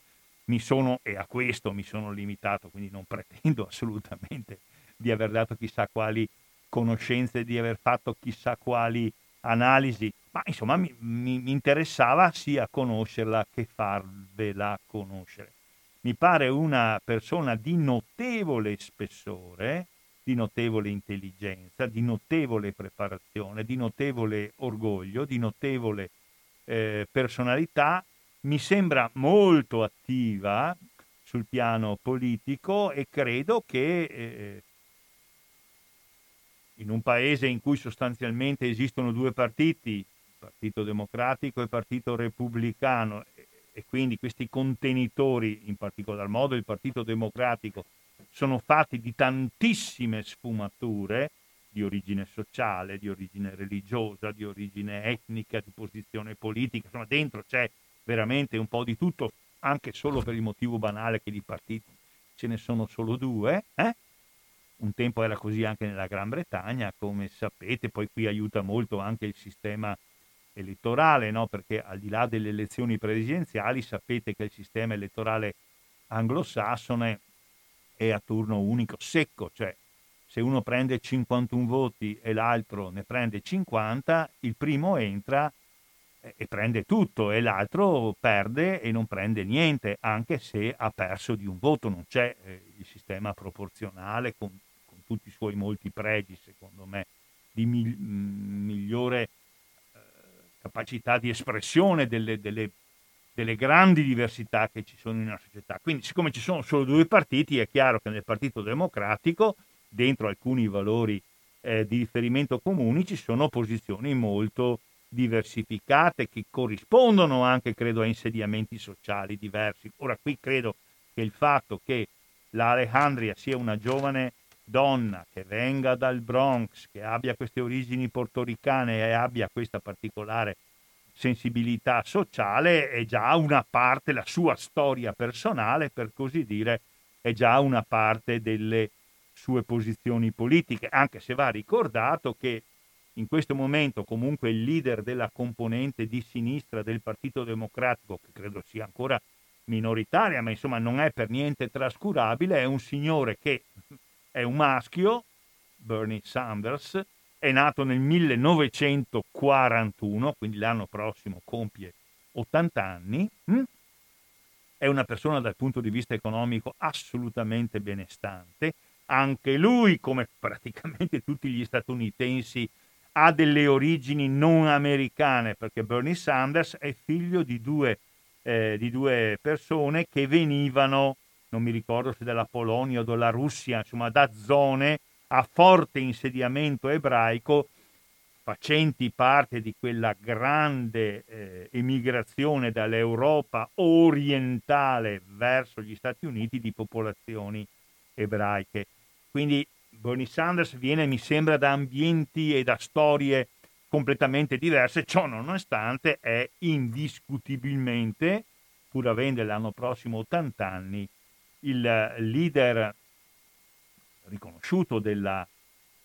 mi sono, e a questo mi sono limitato, quindi non pretendo assolutamente di aver dato chissà quali conoscenze, di aver fatto chissà quali analisi, ma insomma mi, mi, mi interessava sia conoscerla che farvela conoscere. Mi pare una persona di notevole spessore, di notevole intelligenza, di notevole preparazione, di notevole orgoglio, di notevole eh, personalità. Mi sembra molto attiva sul piano politico e credo che eh, in un paese in cui sostanzialmente esistono due partiti, Partito Democratico e Partito Repubblicano, e quindi questi contenitori, in particolar modo il Partito Democratico, sono fatti di tantissime sfumature di origine sociale, di origine religiosa, di origine etnica, di posizione politica. Insomma, dentro c'è veramente un po' di tutto, anche solo per il motivo banale che di partiti ce ne sono solo due. Eh? Un tempo era così anche nella Gran Bretagna, come sapete. Poi qui aiuta molto anche il sistema elettorale, no? Perché al di là delle elezioni presidenziali sapete che il sistema elettorale anglosassone è a turno unico secco, cioè se uno prende cinquantuno voti e l'altro ne prende cinquanta, il primo entra e prende tutto e l'altro perde e non prende niente, anche se ha perso di un voto. Non c'è eh, il sistema proporzionale con, con tutti i suoi molti pregi, secondo me, di mi- migliore eh, capacità di espressione delle, delle delle grandi diversità che ci sono in una società. Quindi, siccome ci sono solo due partiti, è chiaro che nel Partito Democratico, dentro alcuni valori eh, di riferimento comuni, ci sono posizioni molto diversificate che corrispondono anche, credo, a insediamenti sociali diversi. Ora, qui credo che il fatto che la Alexandria sia una giovane donna che venga dal Bronx, che abbia queste origini portoricane e abbia questa particolare sensibilità sociale, è già una parte, la sua storia personale, per così dire, è già una parte delle sue posizioni politiche, anche se va ricordato che in questo momento comunque il leader della componente di sinistra del Partito Democratico, che credo sia ancora minoritaria, ma insomma non è per niente trascurabile, è un signore che è un maschio, Bernie Sanders. È nato nel millenovecentoquarantuno, quindi l'anno prossimo compie ottanta anni. È una persona dal punto di vista economico assolutamente benestante. Anche lui, come praticamente tutti gli statunitensi, ha delle origini non americane, perché Bernie Sanders è figlio di due, eh, di due persone che venivano, non mi ricordo se dalla Polonia o dalla Russia, insomma da zone a forte insediamento ebraico, facenti parte di quella grande eh, emigrazione dall'Europa orientale verso gli Stati Uniti di popolazioni ebraiche. Quindi Bernie Sanders viene, mi sembra, da ambienti e da storie completamente diverse. Ciò nonostante è indiscutibilmente, pur avendo l'anno prossimo ottanta anni, il leader riconosciuto della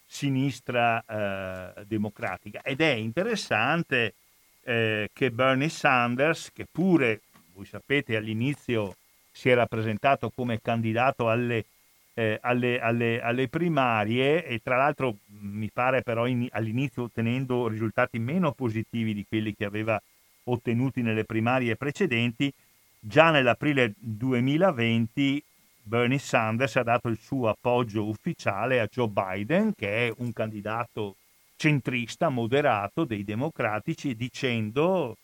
sinistra eh, democratica. Ed è interessante eh, che Bernie Sanders, che pure, voi sapete, all'inizio si era presentato come candidato alle, eh, alle, alle, alle primarie, e tra l'altro mi pare però in, all'inizio ottenendo risultati meno positivi di quelli che aveva ottenuti nelle primarie precedenti, già nell'aprile duemilaventi Bernie Sanders ha dato il suo appoggio ufficiale a Joe Biden, che è un candidato centrista, moderato, dei democratici, dicendo: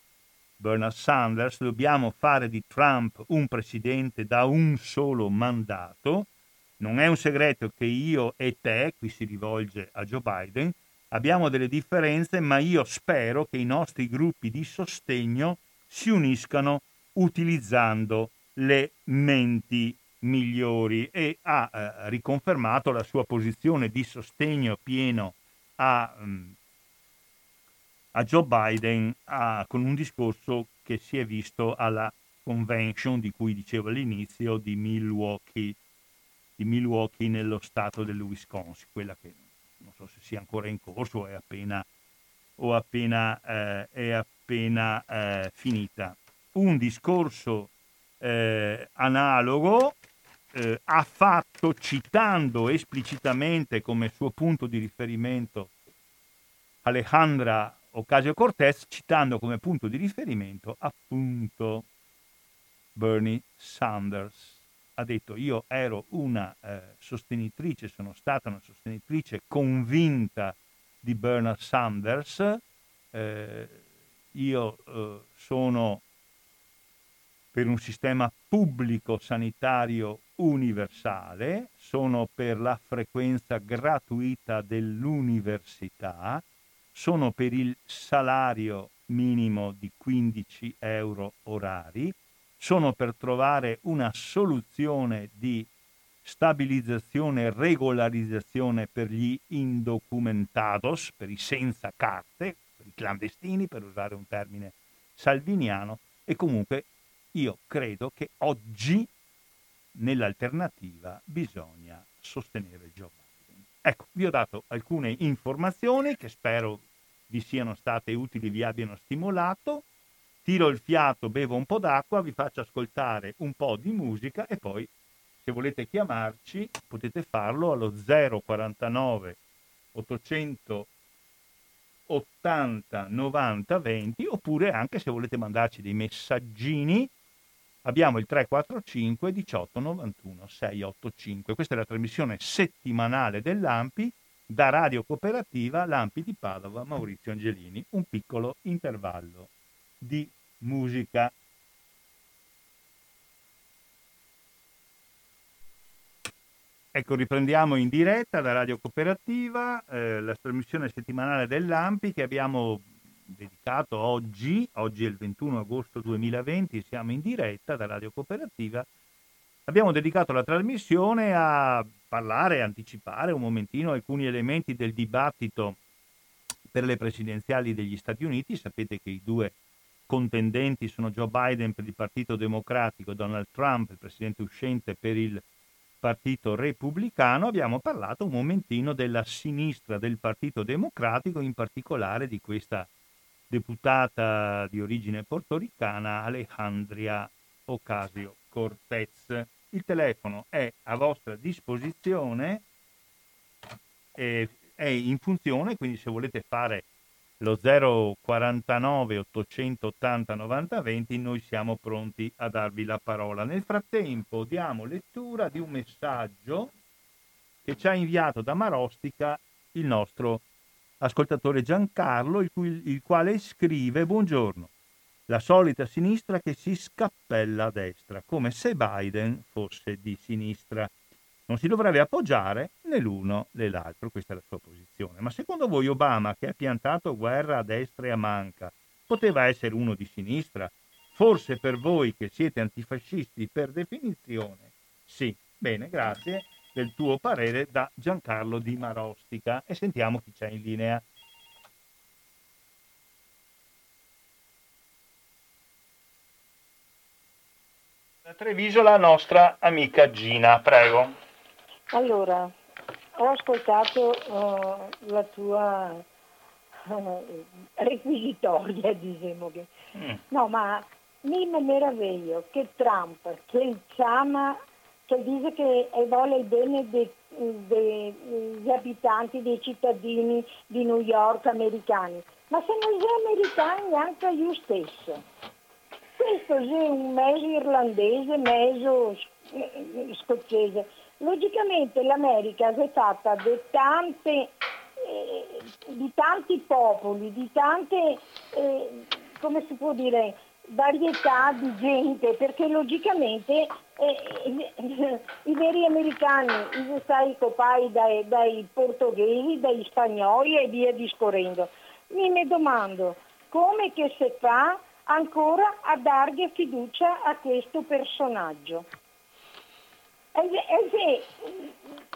Bernie Sanders, dobbiamo fare di Trump un presidente da un solo mandato. Non è un segreto che io e te, qui si rivolge a Joe Biden, abbiamo delle differenze, ma io spero che i nostri gruppi di sostegno si uniscano utilizzando le menti migliori, e ha eh, riconfermato la sua posizione di sostegno pieno a, a Joe Biden a, con un discorso che si è visto alla convention di cui dicevo all'inizio di Milwaukee, di Milwaukee nello stato del Wisconsin, quella che non so se sia ancora in corso o è appena, o appena, eh, è appena eh, finita. Un discorso eh, analogo Eh, ha fatto, citando esplicitamente come suo punto di riferimento Alexandria Ocasio-Cortez, citando come punto di riferimento appunto Bernie Sanders. Ha detto: io ero una eh, sostenitrice, sono stata una sostenitrice convinta di Bernard Sanders, eh, io eh, sono per un sistema pubblico sanitario universale, sono per la frequenza gratuita dell'università, sono per il salario minimo di quindici euro orari, sono per trovare una soluzione di stabilizzazione e regolarizzazione per gli indocumentados, per i senza carte, per i clandestini, per usare un termine salviniano, e comunque io credo che oggi nell'alternativa bisogna sostenere Joe Biden. Ecco, vi ho dato alcune informazioni che spero vi siano state utili, vi abbiano stimolato. Tiro il fiato, bevo un po' d'acqua, vi faccio ascoltare un po' di musica e poi, se volete chiamarci, potete farlo allo zero quarantanove ottocentottanta novanta venti, oppure anche se volete mandarci dei messaggini, abbiamo il tre quattro cinque diciotto novantuno sei otto cinque. Questa è la trasmissione settimanale dell'ANPI, da Radio Cooperativa, l'ANPI di Padova, Maurizio Angelini. Un piccolo intervallo di musica. Ecco, riprendiamo in diretta da Radio Cooperativa eh, la trasmissione settimanale dell'ANPI che abbiamo dedicato oggi, oggi è il ventuno agosto duemilaventi, siamo in diretta da Radio Cooperativa, abbiamo dedicato la trasmissione a parlare, anticipare un momentino alcuni elementi del dibattito per le presidenziali degli Stati Uniti. Sapete che i due contendenti sono Joe Biden per il Partito Democratico e Donald Trump, il presidente uscente, per il Partito Repubblicano. Abbiamo parlato un momentino della sinistra del Partito Democratico, in particolare di questa deputata di origine portoricana Alexandria Ocasio-Cortez. Il telefono è a vostra disposizione, eh, è in funzione, quindi se volete fare lo zero quarantanove ottocentottanta novanta venti noi siamo pronti a darvi la parola. Nel frattempo diamo lettura di un messaggio che ci ha inviato da Marostica il nostro ascoltatore Giancarlo, il, cui, il quale scrive: buongiorno, la solita sinistra che si scappella a destra, come se Biden fosse di sinistra. Non si dovrebbe appoggiare né l'uno né l'altro, questa è la sua posizione. Ma secondo voi Obama, che ha piantato guerra a destra e a manca, poteva essere uno di sinistra? Forse per voi che siete antifascisti per definizione, sì. Bene, grazie del tuo parere da Giancarlo di Marostica, e sentiamo chi c'è in linea. Da Treviso la nostra amica Gina, prego. Allora, ho ascoltato uh, la tua uh, requisitoria, diciamo che. Mm. No, ma mi meraviglio che Trump, che chiama, che dice che vuole il bene dei, dei, degli abitanti, dei cittadini di New York americani, ma se non sei americani anche io stesso. Questo è un mezzo irlandese, mezzo scozzese. Logicamente l'America è fatta di tante eh, di tanti popoli, di tante eh, come si può dire, varietà di gente, perché logicamente eh, eh, i veri americani sono stati occupati dai, dai portoghesi, dai spagnoli e via discorrendo. Mi ne domando come che si fa ancora a dargli fiducia a questo personaggio. È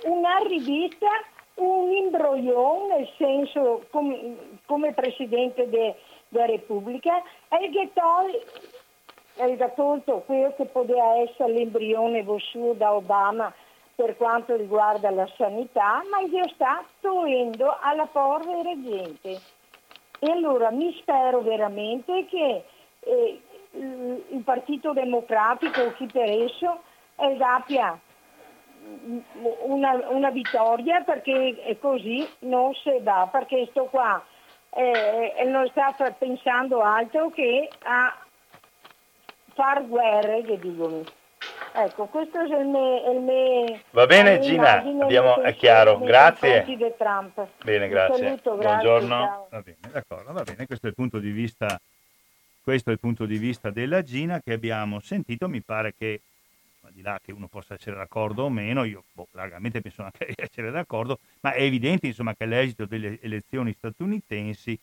una rivista, un imbroglione, nel senso com, come presidente della de Repubblica, è che tol, tolto quello che poteva essere l'embrione vossuo da Obama per quanto riguarda la sanità, ma gli sta togliendo alla povera gente. E allora mi spero veramente che eh, il Partito Democratico o chi per esso abbia Una, una vittoria, perché così non si va, perché sto qua eh, e non sta pensando altro che a far guerre, che dicono. Ecco, questo è il me, il me va bene, Gina, abbiamo, è chiaro, grazie. Trump. Bene, grazie. Saluto, buongiorno. Va bene, d'accordo, va bene, questo è il punto di vista questo è il punto di vista della Gina che abbiamo sentito. Mi pare che, al di là che uno possa essere d'accordo o meno, io boh, largamente penso anche di essere d'accordo, ma è evidente, insomma, che l'esito delle elezioni statunitensi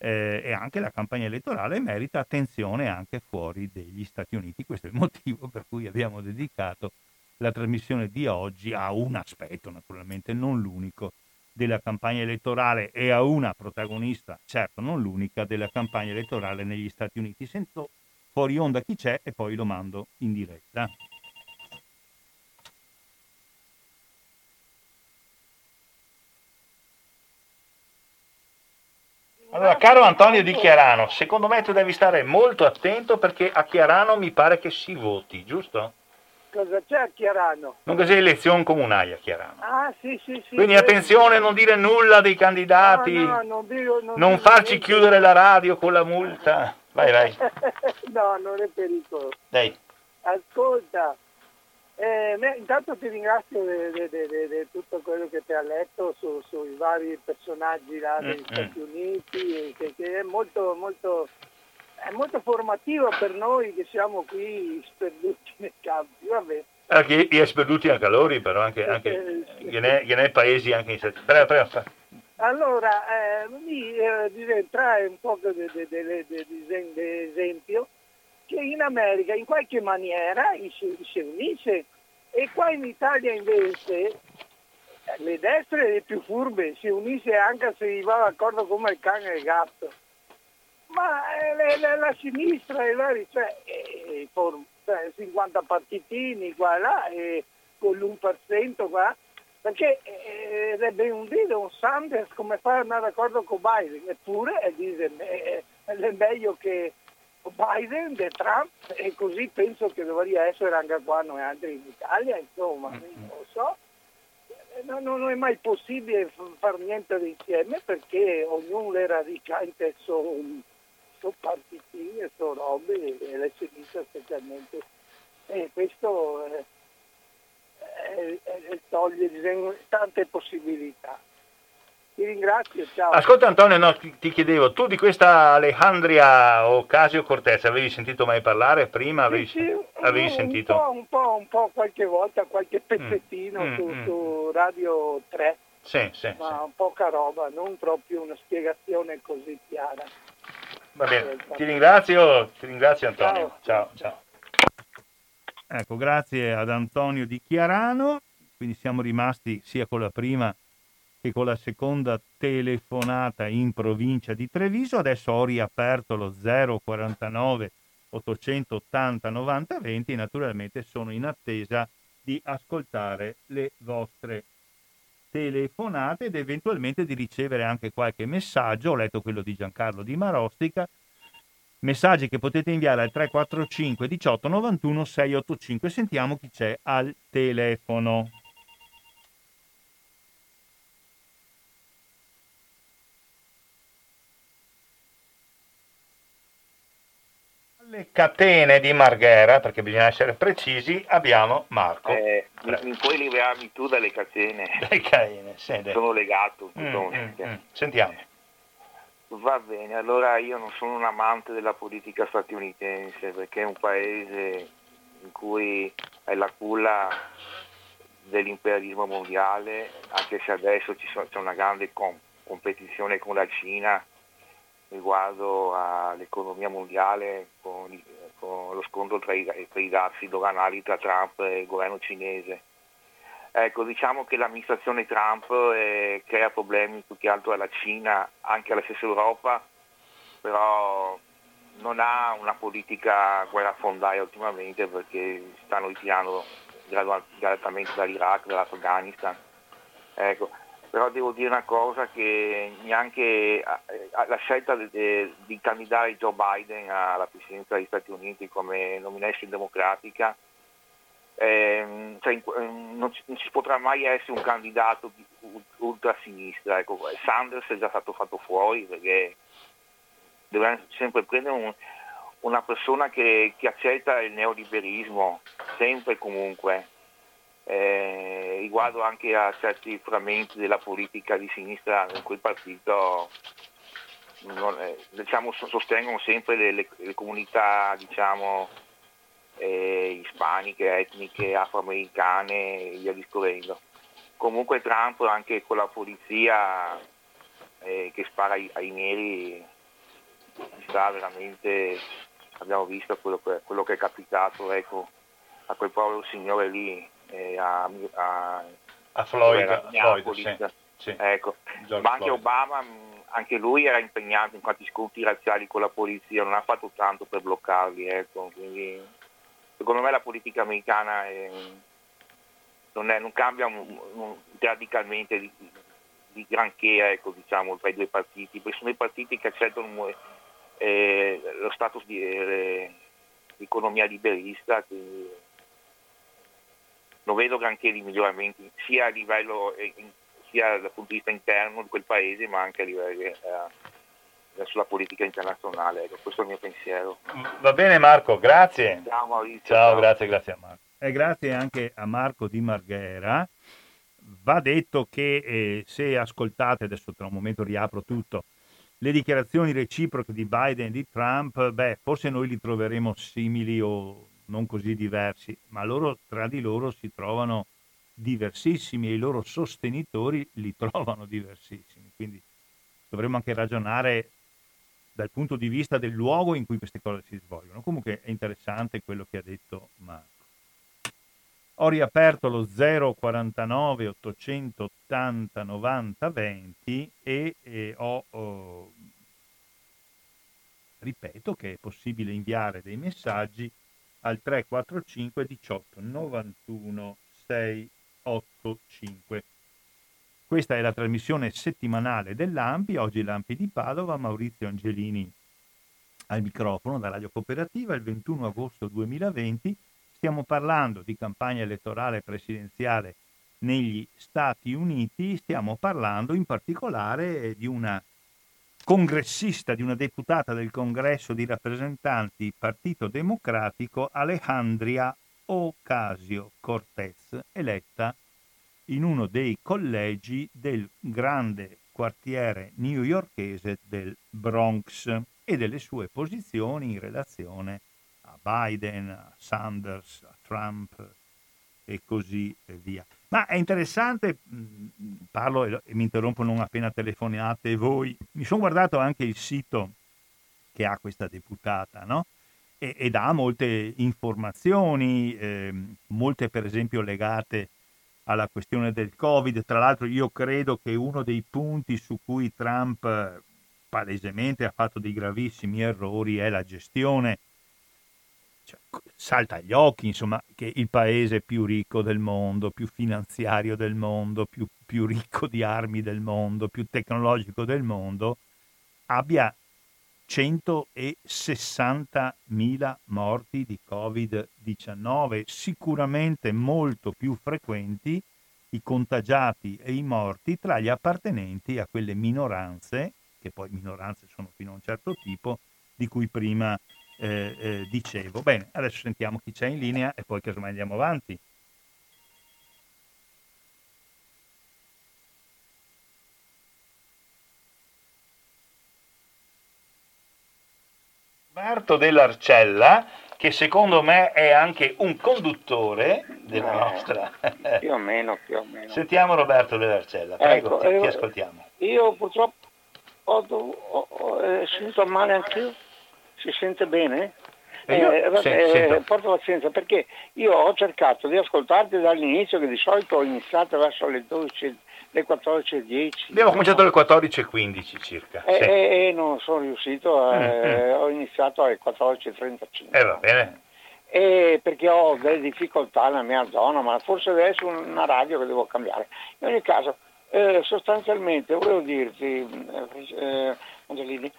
Eh, e anche la campagna elettorale merita attenzione anche fuori degli Stati Uniti. Questo è il motivo per cui abbiamo dedicato la trasmissione di oggi a un aspetto, naturalmente non l'unico, della campagna elettorale e a una protagonista, certo non l'unica, della campagna elettorale negli Stati Uniti. Sento fuori onda chi c'è e poi lo mando in diretta. Allora, caro Antonio di Chiarano, secondo me tu devi stare molto attento perché a Chiarano mi pare che si voti, giusto? Cosa c'è a Chiarano? Non c'è elezione comunale a Chiarano. Ah, sì, sì, sì. Quindi attenzione, non dire nulla dei candidati, no, no, non, dico, non, non farci niente. Chiudere la radio con la multa. Vai, vai. No, non è pericolo. Dai. Ascolta, eh, me, intanto ti ringrazio di tutto quello che ti ha letto su, sui vari personaggi là degli mm, Stati mm. Uniti, che, che è molto molto è molto formativo per noi che siamo qui sperduti nei campi. Vabbè. Anche gli sperduti a calori, però anche, anche eh, che nei paesi anche in prego, prego. Allora, eh, mi eh, trae un po' di esempio che in America in qualche maniera si unisce, e qua in Italia invece le destre le più furbe si unisce anche se va d'accordo come il cane e il gatto, ma la, la sinistra e la, cioè, e, cioè cinquanta partitini qua e là e con l'uno per cento qua, perché ed è ben un video un Sanders come fa ad andare d'accordo con Biden, eppure è, dice, è meglio che Biden, De Trump, e così penso che dovrebbe essere anche qua noi altri in Italia, insomma, non lo so, non, non è mai possibile far niente insieme perché ognuno è radicante su so, so partiti e su so robe, e la sinistra specialmente, e questo eh, eh, eh, toglie tante possibilità. Ti ringrazio, ciao. Ascolta Antonio, no, ti, ti chiedevo, tu di questa Alexandria Ocasio-Cortez avevi sentito mai parlare prima? Avevi, sì, sì, avevi un, sentito? Un po', un po', un po' qualche volta, qualche pezzettino mm, su, mm. su Radio tre, sì, sì, ma sì. Un poca roba, non proprio una spiegazione così chiara. Va bene, ti ringrazio, ti ringrazio Antonio, ciao, ciao. ciao. Ecco, grazie ad Antonio di Chiarano, quindi siamo rimasti sia con la prima che con la seconda telefonata in provincia di Treviso. Adesso ho riaperto lo zero quarantanove ottocentottanta novanta venti e naturalmente sono in attesa di ascoltare le vostre telefonate ed eventualmente di ricevere anche qualche messaggio. Ho letto quello di Giancarlo di Marostica, messaggi che potete inviare al tre quattro cinque diciotto novantuno sei otto cinque. Sentiamo chi c'è al telefono. Le catene di Marghera, perché bisogna essere precisi, abbiamo Marco. Eh, mi puoi liberarmi tu dalle catene? Le catene, sede. Sono legato. Mm, mm, mm. Sentiamo. Va bene, allora io non sono un amante della politica statunitense, perché è un paese in cui è la culla dell'imperialismo mondiale, anche se adesso ci sono, c'è una grande com- competizione con la Cina riguardo all'economia mondiale, con, con lo scontro tra i, tra i dazi doganali tra Trump e il governo cinese. Ecco, diciamo che l'amministrazione Trump eh, crea problemi più che altro alla Cina, anche alla stessa Europa, però non ha una politica guerrafondaia ultimamente perché stanno ritirando gradatamente dall'Iraq, dall'Afghanistan. Ecco. Però devo dire una cosa, che neanche la scelta di, di candidare Joe Biden alla presidenza degli Stati Uniti come nomination democratica eh, cioè, non, ci, non ci potrà mai essere un candidato di ultrasinistra. Ecco, Sanders è già stato fatto fuori perché deve sempre prendere un, una persona che, che accetta il neoliberismo, sempre e comunque. Eh, riguardo anche a certi frammenti della politica di sinistra in quel partito, non è, diciamo, sostengono sempre le, le, le comunità, diciamo, eh, ispaniche, etniche, afroamericane e via discorrendo. Comunque Trump anche con la polizia eh, che spara ai, ai neri, sta veramente, abbiamo visto quello, quello che è capitato, ecco, a quel povero signore lì. A, a, a Floyd, a Floyd sì, sì. Ecco. Ma anche Floyd. Obama, anche lui era impegnato in quanti scontri razziali con la polizia, non ha fatto tanto per bloccarli, ecco. Quindi secondo me la politica americana è, non, è, non cambia un, un, radicalmente di, di granché, ecco, diciamo, tra i due partiti, perché sono i partiti che accettano eh, lo status di eh, economia liberista, quindi non vedo granché di miglioramenti, sia a livello, sia dal punto di vista interno di quel paese, ma anche a livello eh, sulla politica internazionale. Ecco, questo è il mio pensiero. Va bene Marco, grazie. Ciao Maurizio. Ciao, ciao. grazie, grazie a Marco. E grazie anche a Marco di Marghera. Va detto che eh, se ascoltate, adesso tra un momento riapro tutto, le dichiarazioni reciproche di Biden e di Trump, beh, forse noi li troveremo simili o non così diversi, ma loro tra di loro si trovano diversissimi e i loro sostenitori li trovano diversissimi, quindi dovremmo anche ragionare dal punto di vista del luogo in cui queste cose si svolgono. Comunque è interessante quello che ha detto Marco. Ho riaperto lo zero quarantanove ottocentottanta novanta venti e, e ho... Oh, ripeto che è possibile inviare dei messaggi al tre quattro cinque diciotto novantuno sei otto cinque. Questa è la trasmissione settimanale dell'A M P I, oggi l'A M P I di Padova, Maurizio Angelini al microfono da Radio Cooperativa, il ventuno agosto duemilaventi. Stiamo parlando di campagna elettorale presidenziale negli Stati Uniti, stiamo parlando in particolare di una congressista, di una deputata del Congresso di rappresentanti Partito Democratico, Alexandria Ocasio-Cortez, eletta in uno dei collegi del grande quartiere newyorkese del Bronx, e delle sue posizioni in relazione a Biden, a Sanders, a Trump e così via. Ma è interessante, parlo e mi interrompo non appena telefoniate voi, mi sono guardato anche il sito che ha questa deputata, no? E, ed ha molte informazioni, eh, molte per esempio legate alla questione del Covid. Tra l'altro io credo che uno dei punti su cui Trump palesemente ha fatto dei gravissimi errori è la gestione. Cioè, salta agli occhi, insomma, che il paese più ricco del mondo, più finanziario del mondo, più, più ricco di armi del mondo, più tecnologico del mondo, abbia centosessantamila morti di Covid diciannove, sicuramente molto più frequenti i contagiati e i morti tra gli appartenenti a quelle minoranze, che poi minoranze sono fino a un certo tipo, di cui prima Eh, eh, dicevo. Bene, adesso sentiamo chi c'è in linea e poi casomai andiamo avanti. Roberto dell'Arcella, che secondo me è anche un conduttore della eh, nostra. Più o meno, più o meno. Sentiamo Roberto dell'Arcella, prego, ecco, ti, ti ascoltiamo. Io purtroppo ho, ho, ho eh, sentito male anch'io. Si sente bene? Io, eh, sì, eh, porto pazienza perché io ho cercato di ascoltarti dall'inizio, che di solito ho iniziato verso le dodici, le quattordici e dieci. Abbiamo cominciato alle quattordici e quindici circa. E eh, sì. eh, non sono riuscito, eh, mm-hmm. Ho iniziato alle quattordici e trentacinque. E eh, va bene. Eh, perché ho delle difficoltà nella mia zona, ma forse adesso una radio che devo cambiare. In ogni caso, eh, sostanzialmente volevo dirti, eh, Angelini,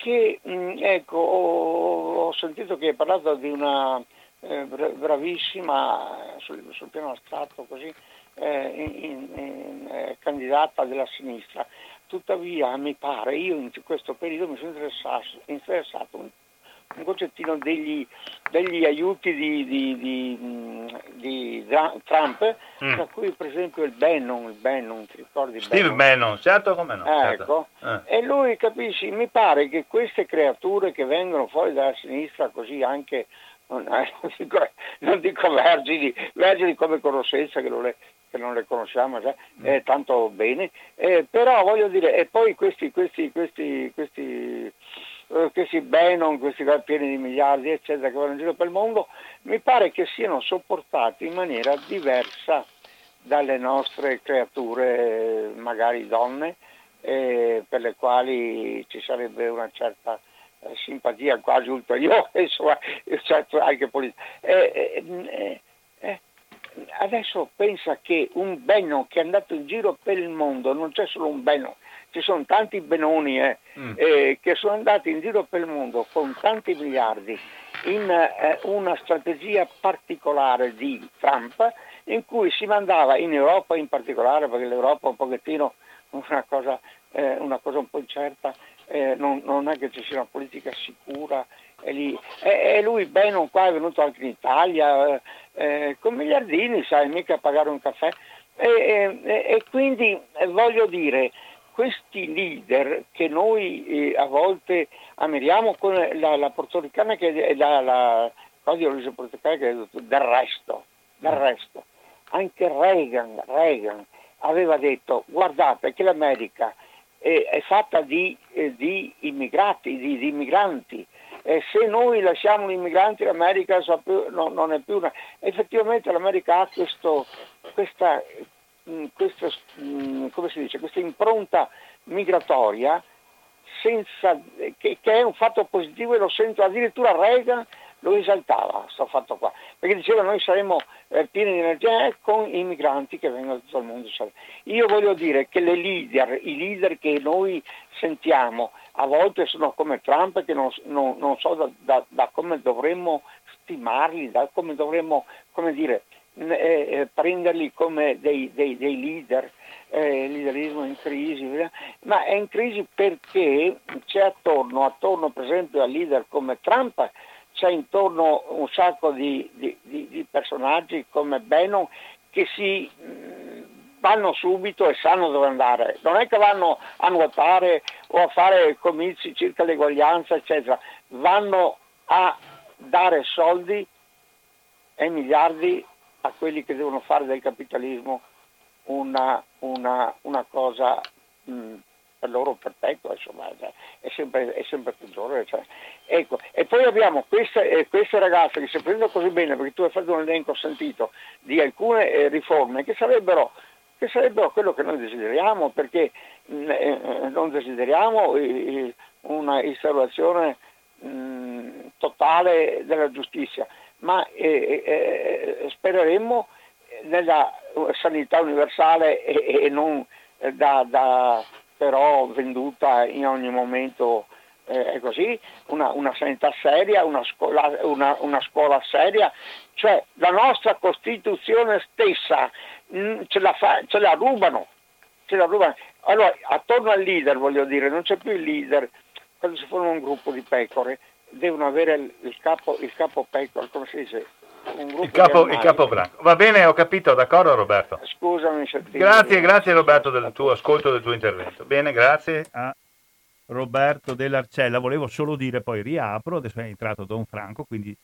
che ecco ho, ho sentito che hai parlato di una eh, bravissima sul, sul piano astratto così, eh, in, in, eh, candidata della sinistra. Tuttavia mi pare, io in questo periodo mi sono interessato, interessato un, un concettino degli, degli aiuti di, di, di, di, di Trump, mm. tra cui per esempio il Bannon, il Bannon, ti ricordi? Steve Bannon, Bannon certo come no. Eh, certo. Ecco, eh. E lui, capisci, mi pare che queste creature che vengono fuori dalla sinistra così anche, non, non, dico, non dico vergini, vergini come conoscenza che non le... che non le conosciamo cioè, eh, tanto bene, eh, però voglio dire, e poi questi questi questi questi eh, questi Bannon, questi pieni di miliardi eccetera che vanno in giro per il mondo, mi pare che siano sopportati in maniera diversa dalle nostre creature, magari donne, eh, per le quali ci sarebbe una certa eh, simpatia quasi ulteriore, insomma, certo, anche politica. Eh, eh, eh, eh. Adesso pensa che un Benno che è andato in giro per il mondo, non c'è solo un Benno, ci sono tanti Benoni eh, mm. eh, che sono andati in giro per il mondo con tanti miliardi in eh, una strategia particolare di Trump, in cui si mandava in Europa in particolare, perché l'Europa è un pochettino una cosa, eh, una cosa un po' incerta, eh, non, non è che ci sia una politica sicura. E, lì, e, e lui Bannon qua è venuto anche in Italia eh, con miliardini, sai, mica a pagare un caffè e, e, e quindi eh, voglio dire, questi leader che noi eh, a volte ammiriamo con la, la portoricana che è la, la cosa origine portoricana che è del resto, del resto anche Reagan, Reagan aveva detto guardate che l'America è, è fatta di, eh, di immigrati, di, di immigranti. E se noi lasciamo gli immigranti l'America non è più una... Effettivamente l'America ha questo, questa, questa, come si dice, questa impronta migratoria senza, che, che è un fatto positivo, e lo sento addirittura Reagan lo esaltava, sto fatto qua, perché diceva noi saremo pieni di energia con i migranti che vengono da tutto il mondo. Io voglio dire che le leader, i leader che noi sentiamo a volte sono come Trump, che non, non, non so da, da, da come dovremmo stimarli, da come dovremmo, come dire, eh, prenderli come dei, dei, dei leader. Eh, il leaderismo è in crisi, ma è in crisi perché c'è attorno, attorno per esempio a leader come Trump, c'è intorno un sacco di, di, di, di personaggi come Bannon che si mh, vanno subito e sanno dove andare, non è che vanno a nuotare o a fare comizi circa l'eguaglianza eccetera, vanno a dare soldi e miliardi a quelli che devono fare del capitalismo una, una, una cosa mh, per loro perfetto, insomma, è sempre, è sempre peggiore. Cioè. Ecco, e poi abbiamo queste, queste ragazze che si prendono così bene, perché tu hai fatto un elenco, sentito, di alcune eh, riforme che sarebbero, che sarebbero quello che noi desideriamo, perché mh, eh, non desideriamo eh, una instaurazione mh, totale della giustizia, ma eh, eh, spereremmo nella sanità universale e, e non eh, da... da però venduta in ogni momento, eh, è così, una, una sanità seria, una scuola, una, una scuola seria, cioè la nostra Costituzione stessa mh, ce, la fa, ce la rubano, ce la rubano. Allora, attorno al leader, voglio dire, non c'è più il leader, quando si forma un gruppo di pecore, devono avere il, il capo, il capo pecora, come si dice? Il capo, il capo branco. Va bene, ho capito, d'accordo Roberto. Scusami se ti... Grazie, grazie Roberto del tuo ascolto, del tuo intervento. Bene, grazie a Roberto dell'Arcella. Volevo solo dire, poi riapro, adesso è entrato Don Franco, quindi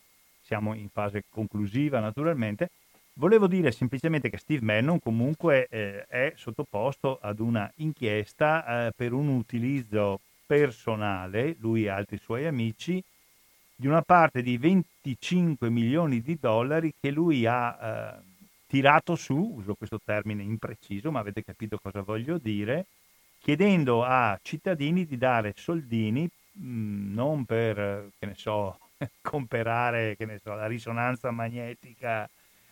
siamo in fase conclusiva naturalmente. Volevo dire semplicemente che Steve Bannon comunque eh, è sottoposto ad una inchiesta eh, per un utilizzo personale, lui e altri suoi amici, di una parte di venticinque milioni di dollari che lui ha eh, tirato su, uso questo termine impreciso, ma avete capito cosa voglio dire, chiedendo a cittadini di dare soldini mh, non per, che ne so, comprare, che ne so, la risonanza magnetica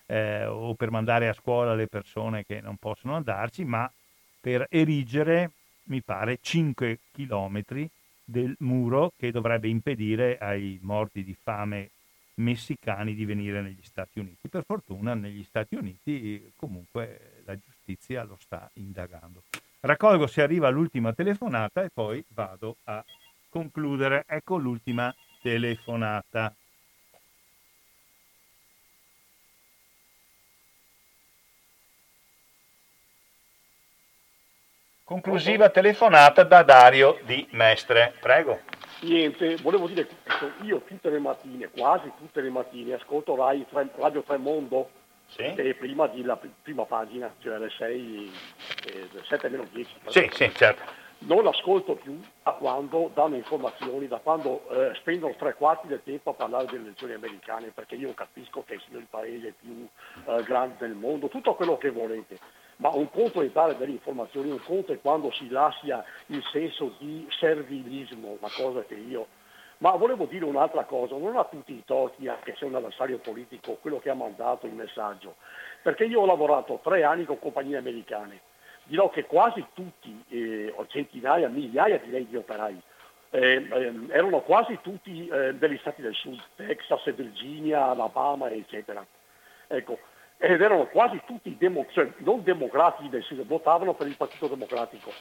eh, o per mandare a scuola le persone che non possono andarci, ma per erigere, mi pare, cinque chilometri del muro che dovrebbe impedire ai morti di fame messicani di venire negli Stati Uniti. Per fortuna negli Stati Uniti comunque la giustizia lo sta indagando. Raccolgo se arriva l'ultima telefonata e poi vado a concludere. Ecco l'ultima telefonata. Conclusiva telefonata da Dario di Mestre. Prego. Niente, volevo dire questo. Io tutte le mattine, quasi tutte le mattine, ascolto Rai, Radio Tremondo, sì, che è prima di la prima pagina, cioè alle sei, sette meno dieci. Sì, sì, certo. Non l'ascolto più da quando danno informazioni, da quando eh, spendono tre quarti del tempo a parlare delle elezioni americane, perché io capisco che sono il paese più eh, grande del mondo, tutto quello che volete, ma un conto è dare delle informazioni, un conto è quando si lascia il senso di servilismo, una cosa che io... Ma volevo dire un'altra cosa, non ha tutti i torti, anche se è un avversario politico, quello che ha mandato il messaggio, perché io ho lavorato tre anni con compagnie americane. Dirò che quasi tutti, eh, o centinaia, migliaia direi di operai, eh, eh, erano quasi tutti eh, degli stati del sud, Texas, Virginia, Alabama, eccetera. Ecco, ed erano quasi tutti demo- cioè, non democratici del sud, votavano per il Partito Democratico.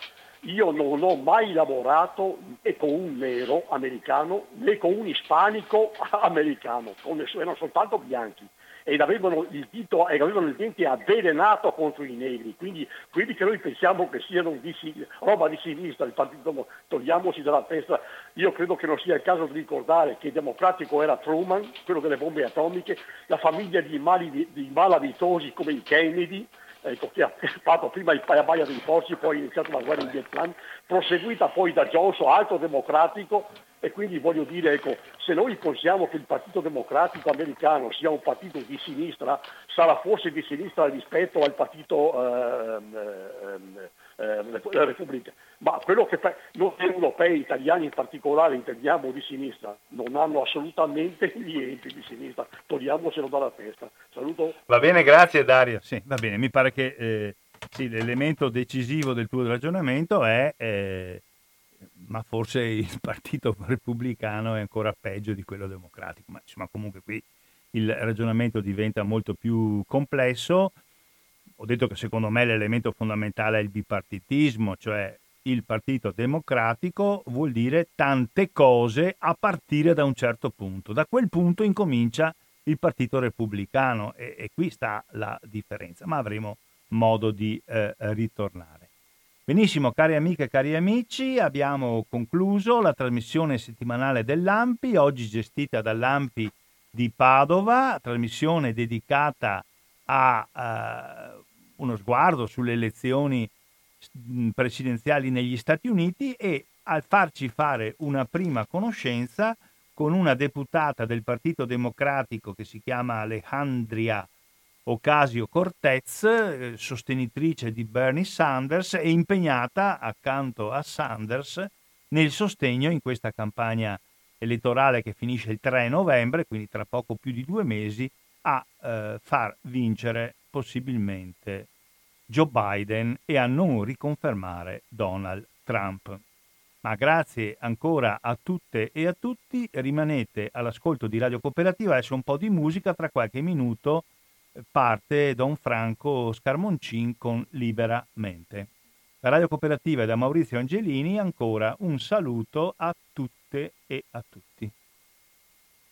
Io non ho mai lavorato né con un nero americano né con un ispanico americano, erano soltanto bianchi. Ed avevano il dito e avevano il dente avvelenato contro i negri, quindi quelli che noi pensiamo che siano di, roba di sinistra, il partito, togliamoci dalla testa. Io credo che non sia il caso di ricordare che il democratico era Truman, quello delle bombe atomiche, la famiglia di, mali, di malavitosi come i Kennedy, ecco, che ha fatto prima il paia dei porci, poi è iniziata la guerra in Vietnam, proseguita poi da Johnson, altro democratico. E quindi voglio dire, ecco, se noi pensiamo che il Partito Democratico americano sia un partito di sinistra, sarà forse di sinistra rispetto al partito ehm, ehm, ehm, Repubblica. Ma quello che noi europei, italiani in particolare, intendiamo di sinistra, non hanno assolutamente niente di sinistra. Togliamocelo dalla testa. Saluto. Va bene, grazie Dario. Sì, va bene. Mi pare che eh, sì, l'elemento decisivo del tuo ragionamento è... Eh... ma forse il partito repubblicano è ancora peggio di quello democratico, ma insomma comunque qui il ragionamento diventa molto più complesso. Ho detto che secondo me l'elemento fondamentale è il bipartitismo, cioè il partito democratico vuol dire tante cose a partire da un certo punto, da quel punto incomincia il partito repubblicano e, e qui sta la differenza, ma avremo modo di eh, ritornare. Benissimo, cari amiche e cari amici, abbiamo concluso la trasmissione settimanale dell'ANPI, oggi gestita dall'ANPI di Padova, trasmissione dedicata a uh, uno sguardo sulle elezioni presidenziali negli Stati Uniti e a farci fare una prima conoscenza con una deputata del Partito Democratico che si chiama Alexandria Ocasio-Cortez, sostenitrice di Bernie Sanders e impegnata accanto a Sanders nel sostegno in questa campagna elettorale che finisce il tre novembre, quindi tra poco più di due mesi, a eh, far vincere possibilmente Joe Biden e a non riconfermare Donald Trump. Ma grazie ancora a tutte e a tutti, rimanete all'ascolto di Radio Cooperativa, adesso un po' di musica, tra qualche minuto parte Don Franco Scarmoncin con Liberamente. Da Radio Cooperativa e da Maurizio Angelini ancora un saluto a tutte e a tutti.